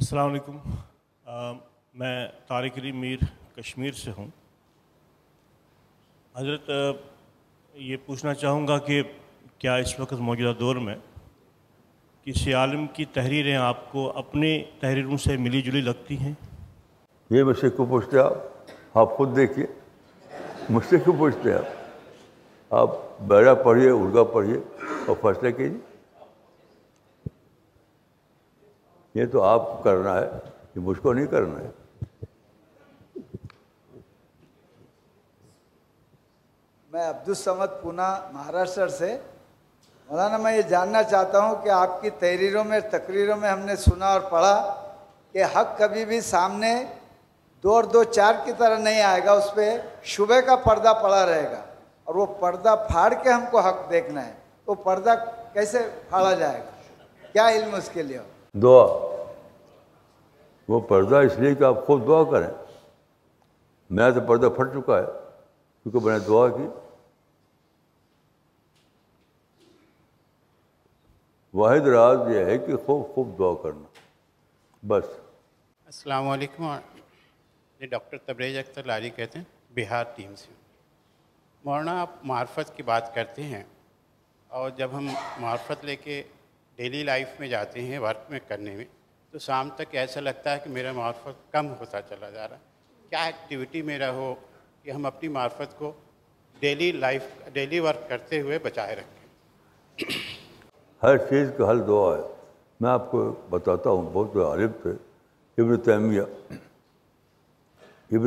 السلام علیکم، میں طارق علی میر کشمیر سے ہوں. حضرت، یہ پوچھنا چاہوں گا کہ کیا اس وقت موجودہ دور میں کسی عالم کی تحریریں آپ کو اپنی تحریروں سے ملی جلی لگتی ہیں؟ یہ مجھ سے کیوں پوچھتے آپ؟ آپ خود دیکھیے، مجھ سے کیوں پوچھتے ہیں آپ؟ بیرا پڑھیے، اردو پڑھیے اور فیصلہ کیجیے. یہ تو آپ کو کرنا ہے، یہ مجھ کو نہیں کرنا ہے. میں عبدالصمد پونا مہاراشٹر سے. مولانا، میں یہ جاننا چاہتا ہوں کہ آپ کی تحریروں میں، تقریروں میں ہم نے سنا اور پڑھا کہ حق کبھی بھی سامنے دو اور دو چار کی طرح نہیں آئے گا، اس پہ شبہ کا پردہ پڑا رہے گا، اور وہ پردہ پھاڑ کے ہم کو حق دیکھنا ہے. وہ پردہ کیسے پھاڑا جائے گا؟ کیا علم اس کے لیے؟ دعا. وہ پردہ اس لیے کہ آپ خود دعا کریں. میرا تو پردہ پھٹ چکا ہے کیونکہ میں نے دعا کی. واحد راز یہ ہے کہ خوب خوب دعا کرنا، بس. السلام علیکم، یہ ڈاکٹر تبریز اختر لاری کہتے ہیں، بہار ٹیم سے. مولانا، آپ معرفت کی بات کرتے ہیں، اور جب ہم معرفت لے کے ڈیلی لائف میں جاتے ہیں، ورک میں کرنے میں، تو شام تک ایسا لگتا ہے کہ میرا معرفت کم ہوتا چلا جا رہا. کیا ایکٹیویٹی میرا ہو کہ ہم اپنی معرفت کو ڈیلی ورک کرتے ہوئے بچائے رکھیں؟ ہر چیز کا حل دعا ہے. میں آپ کو بتاتا ہوں، بہت بڑے عالم تھے، ابن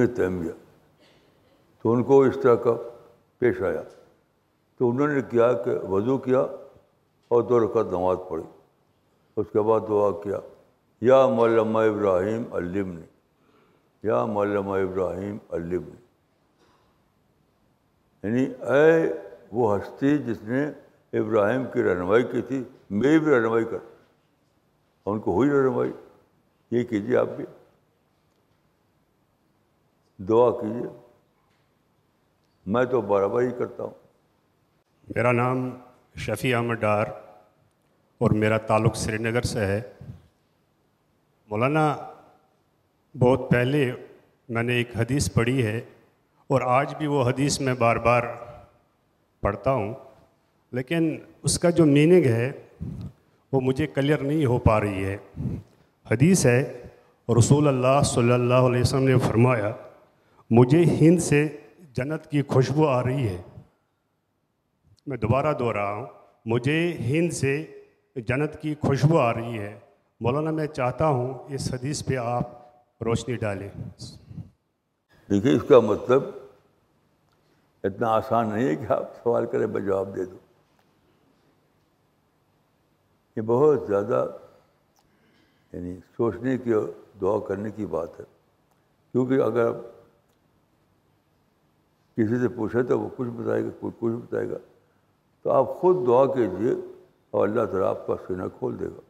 تیمیہ. تو ان کو اس طرح کا پیش آیا، تو انہوں نے کیا کہ وضو کیا اور دو رکعت نماز پڑھی، اس کے بعد دعا کیا، یا مولانا ابراہیم علمنی، یا مولانا ابراہیم علمنی. یعنی اے وہ ہستی جس نے ابراہیم کی رہنمائی کی تھی، میری بھی رہنمائی کر. ان کو ہوئی رہنمائی. یہ کیجیے، آپ بھی دعا کیجیے. میں تو برابر ہی کرتا ہوں. میرا نام شفیع احمد ڈار اور میرا تعلق سری نگر سے ہے. مولانا، بہت پہلے میں نے ایک حدیث پڑھی ہے اور آج بھی وہ حدیث میں بار بار پڑھتا ہوں، لیکن اس کا جو میننگ ہے وہ مجھے کلیئر نہیں ہو پا رہی ہے. حدیث ہے، رسول اللہ صلی اللہ علیہ وسلم نے فرمایا، مجھے ہند سے جنت کی خوشبو آ رہی ہے. میں دوبارہ دوہرا ہوں، مجھے ہند سے جنت کی خوشبو آ رہی ہے. مولانا، میں چاہتا ہوں اس حدیث پہ آپ روشنی ڈالیں. دیکھیے، اس کا مطلب اتنا آسان نہیں ہے کہ آپ سوال کریں میں جواب دے دوں. یہ بہت زیادہ یعنی سوچنے کی اور دعا کرنے کی بات ہے. کیونکہ اگر آپ کسی سے پوچھیں تو وہ کچھ بتائے گا, کوئی کچھ بتائے گا, تو آپ خود دعا کیجیے اور اللہ تعالیٰ آپ کا سینہ کھول دے گا.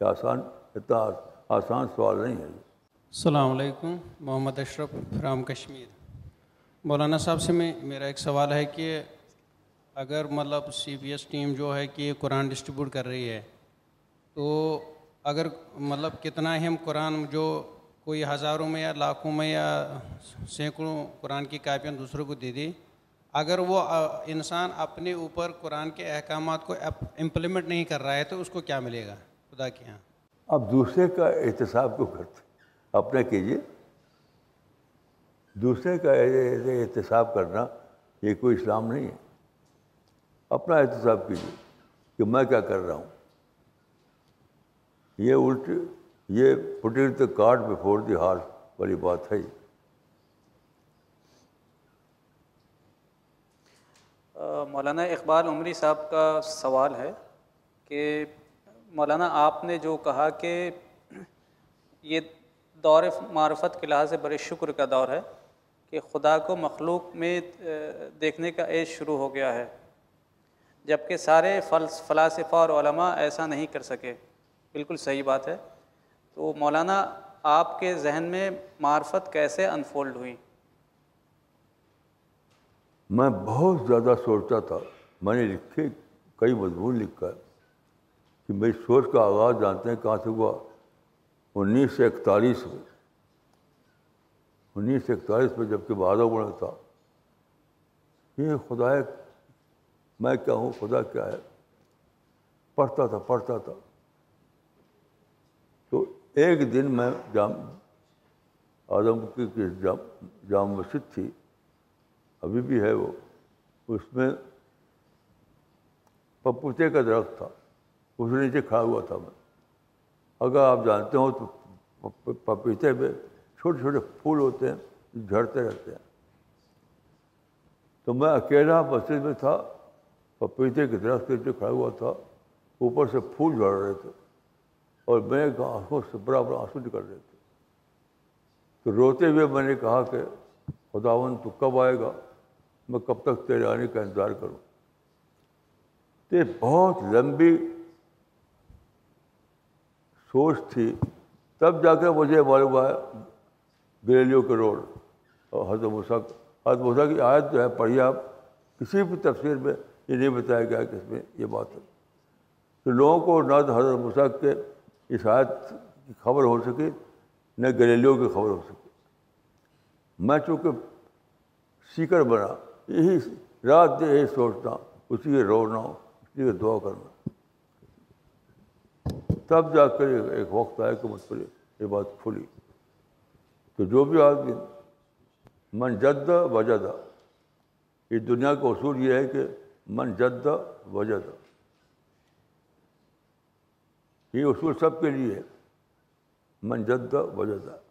یہ آسان, اتنا آسان سوال نہیں ہے. السلام علیکم, محمد اشرف فرام کشمیر. مولانا صاحب سے میرا ایک سوال ہے کہ اگر مطلب سی بی ایس ٹیم جو ہے کہ قرآن ڈسٹریبیوٹ کر رہی ہے, تو اگر مطلب کتنا اہم قرآن جو کوئی ہزاروں میں یا لاکھوں میں یا سینکڑوں قرآن کی کاپیاں دوسروں کو دے دی, اگر وہ انسان اپنے اوپر قرآن کے احکامات کو امپلیمنٹ نہیں کر رہا ہے تو اس کو کیا ملے گا خدا کے یہاں؟ اب دوسرے کا احتساب کیوں کرتے, اپنا کیجیے. دوسرے کا احتساب کرنا یہ کوئی اسلام نہیں ہے. اپنا احتساب کیجیے کہ میں کیا کر رہا ہوں. یہ الٹ, یہ putting the cart before the horse والی بات ہے. مولانا اقبال عمری صاحب کا سوال ہے کہ مولانا آپ نے جو کہا کہ یہ دور معرفت کے لحاظ سے بڑے شکر کا دور ہے کہ خدا کو مخلوق میں دیکھنے کا عیش شروع ہو گیا ہے, جبکہ سارے فلاسفہ اور علماء ایسا نہیں کر سکے. بالکل صحیح بات ہے. تو مولانا آپ کے ذہن میں معرفت کیسے انفولڈ ہوئی؟ میں بہت زیادہ سوچتا تھا, میں نے لکھے کئی مضمون لکھا ہے کہ میری سوچ کا آغاز جانتے ہیں کہاں سے ہوا؟ 1941 میں. 1941 میں جب کہ بادہ بڑا تھا, یہ خدا ہے, میں کیا ہوں, خدا کیا ہے, پڑھتا تھا. تو ایک دن میں اعظم کی جام مسجد تھی, ابھی بھی ہے وہ, اس میں پپوتے کا درخت تھا, اس کے نیچے کھڑا ہوا تھا میں. اگر آپ جانتے ہو تو پپیتے میں چھوٹے چھوٹے پھول ہوتے ہیں, جھڑتے رہتے ہیں. تو میں اکیلا مسجد میں تھا, پپیتے کے درخت کے نیچے کھڑا ہوا تھا, اوپر سے پھول جھڑ رہے تھے اور میرے آنکھوں سے برابر آنسو نکل رہے تھے. تو روتے ہوئے میں نے کہا کہ خداوند تو کب آئے گا, میں کب تک تیرے آنے کا انتظار کروں. تو یہ بہت لمبی سوچ تھی. تب جا کر مجھے معلوم ہوا ہے گلیلیو کے روڈ اور حضرت موسیٰ کی آیت جو ہے پڑھی آپ, کسی بھی تفسیر میں یہ نہیں بتایا گیا کہ اس میں یہ بات ہے. تو لوگوں کو نہ تو حضرت موسیٰ کے اس آیت کی خبر ہو سکے, نہ گلیلیو کی خبر ہو سکے. میں چونکہ سیکر بنا, یہی رات دن یہی سوچنا, اسی کے رونا, اسی کے دعا کرنا. تب جا کر ایک وقت آیا کہ مجھ پر یہ بات کھلی. تو جو بھی آدمی من جد وجدہ, یہ دنیا کا اصول یہ ہے کہ من جد وجدہ, یہ اصول سب کے لیے ہے, من جد وجدہ.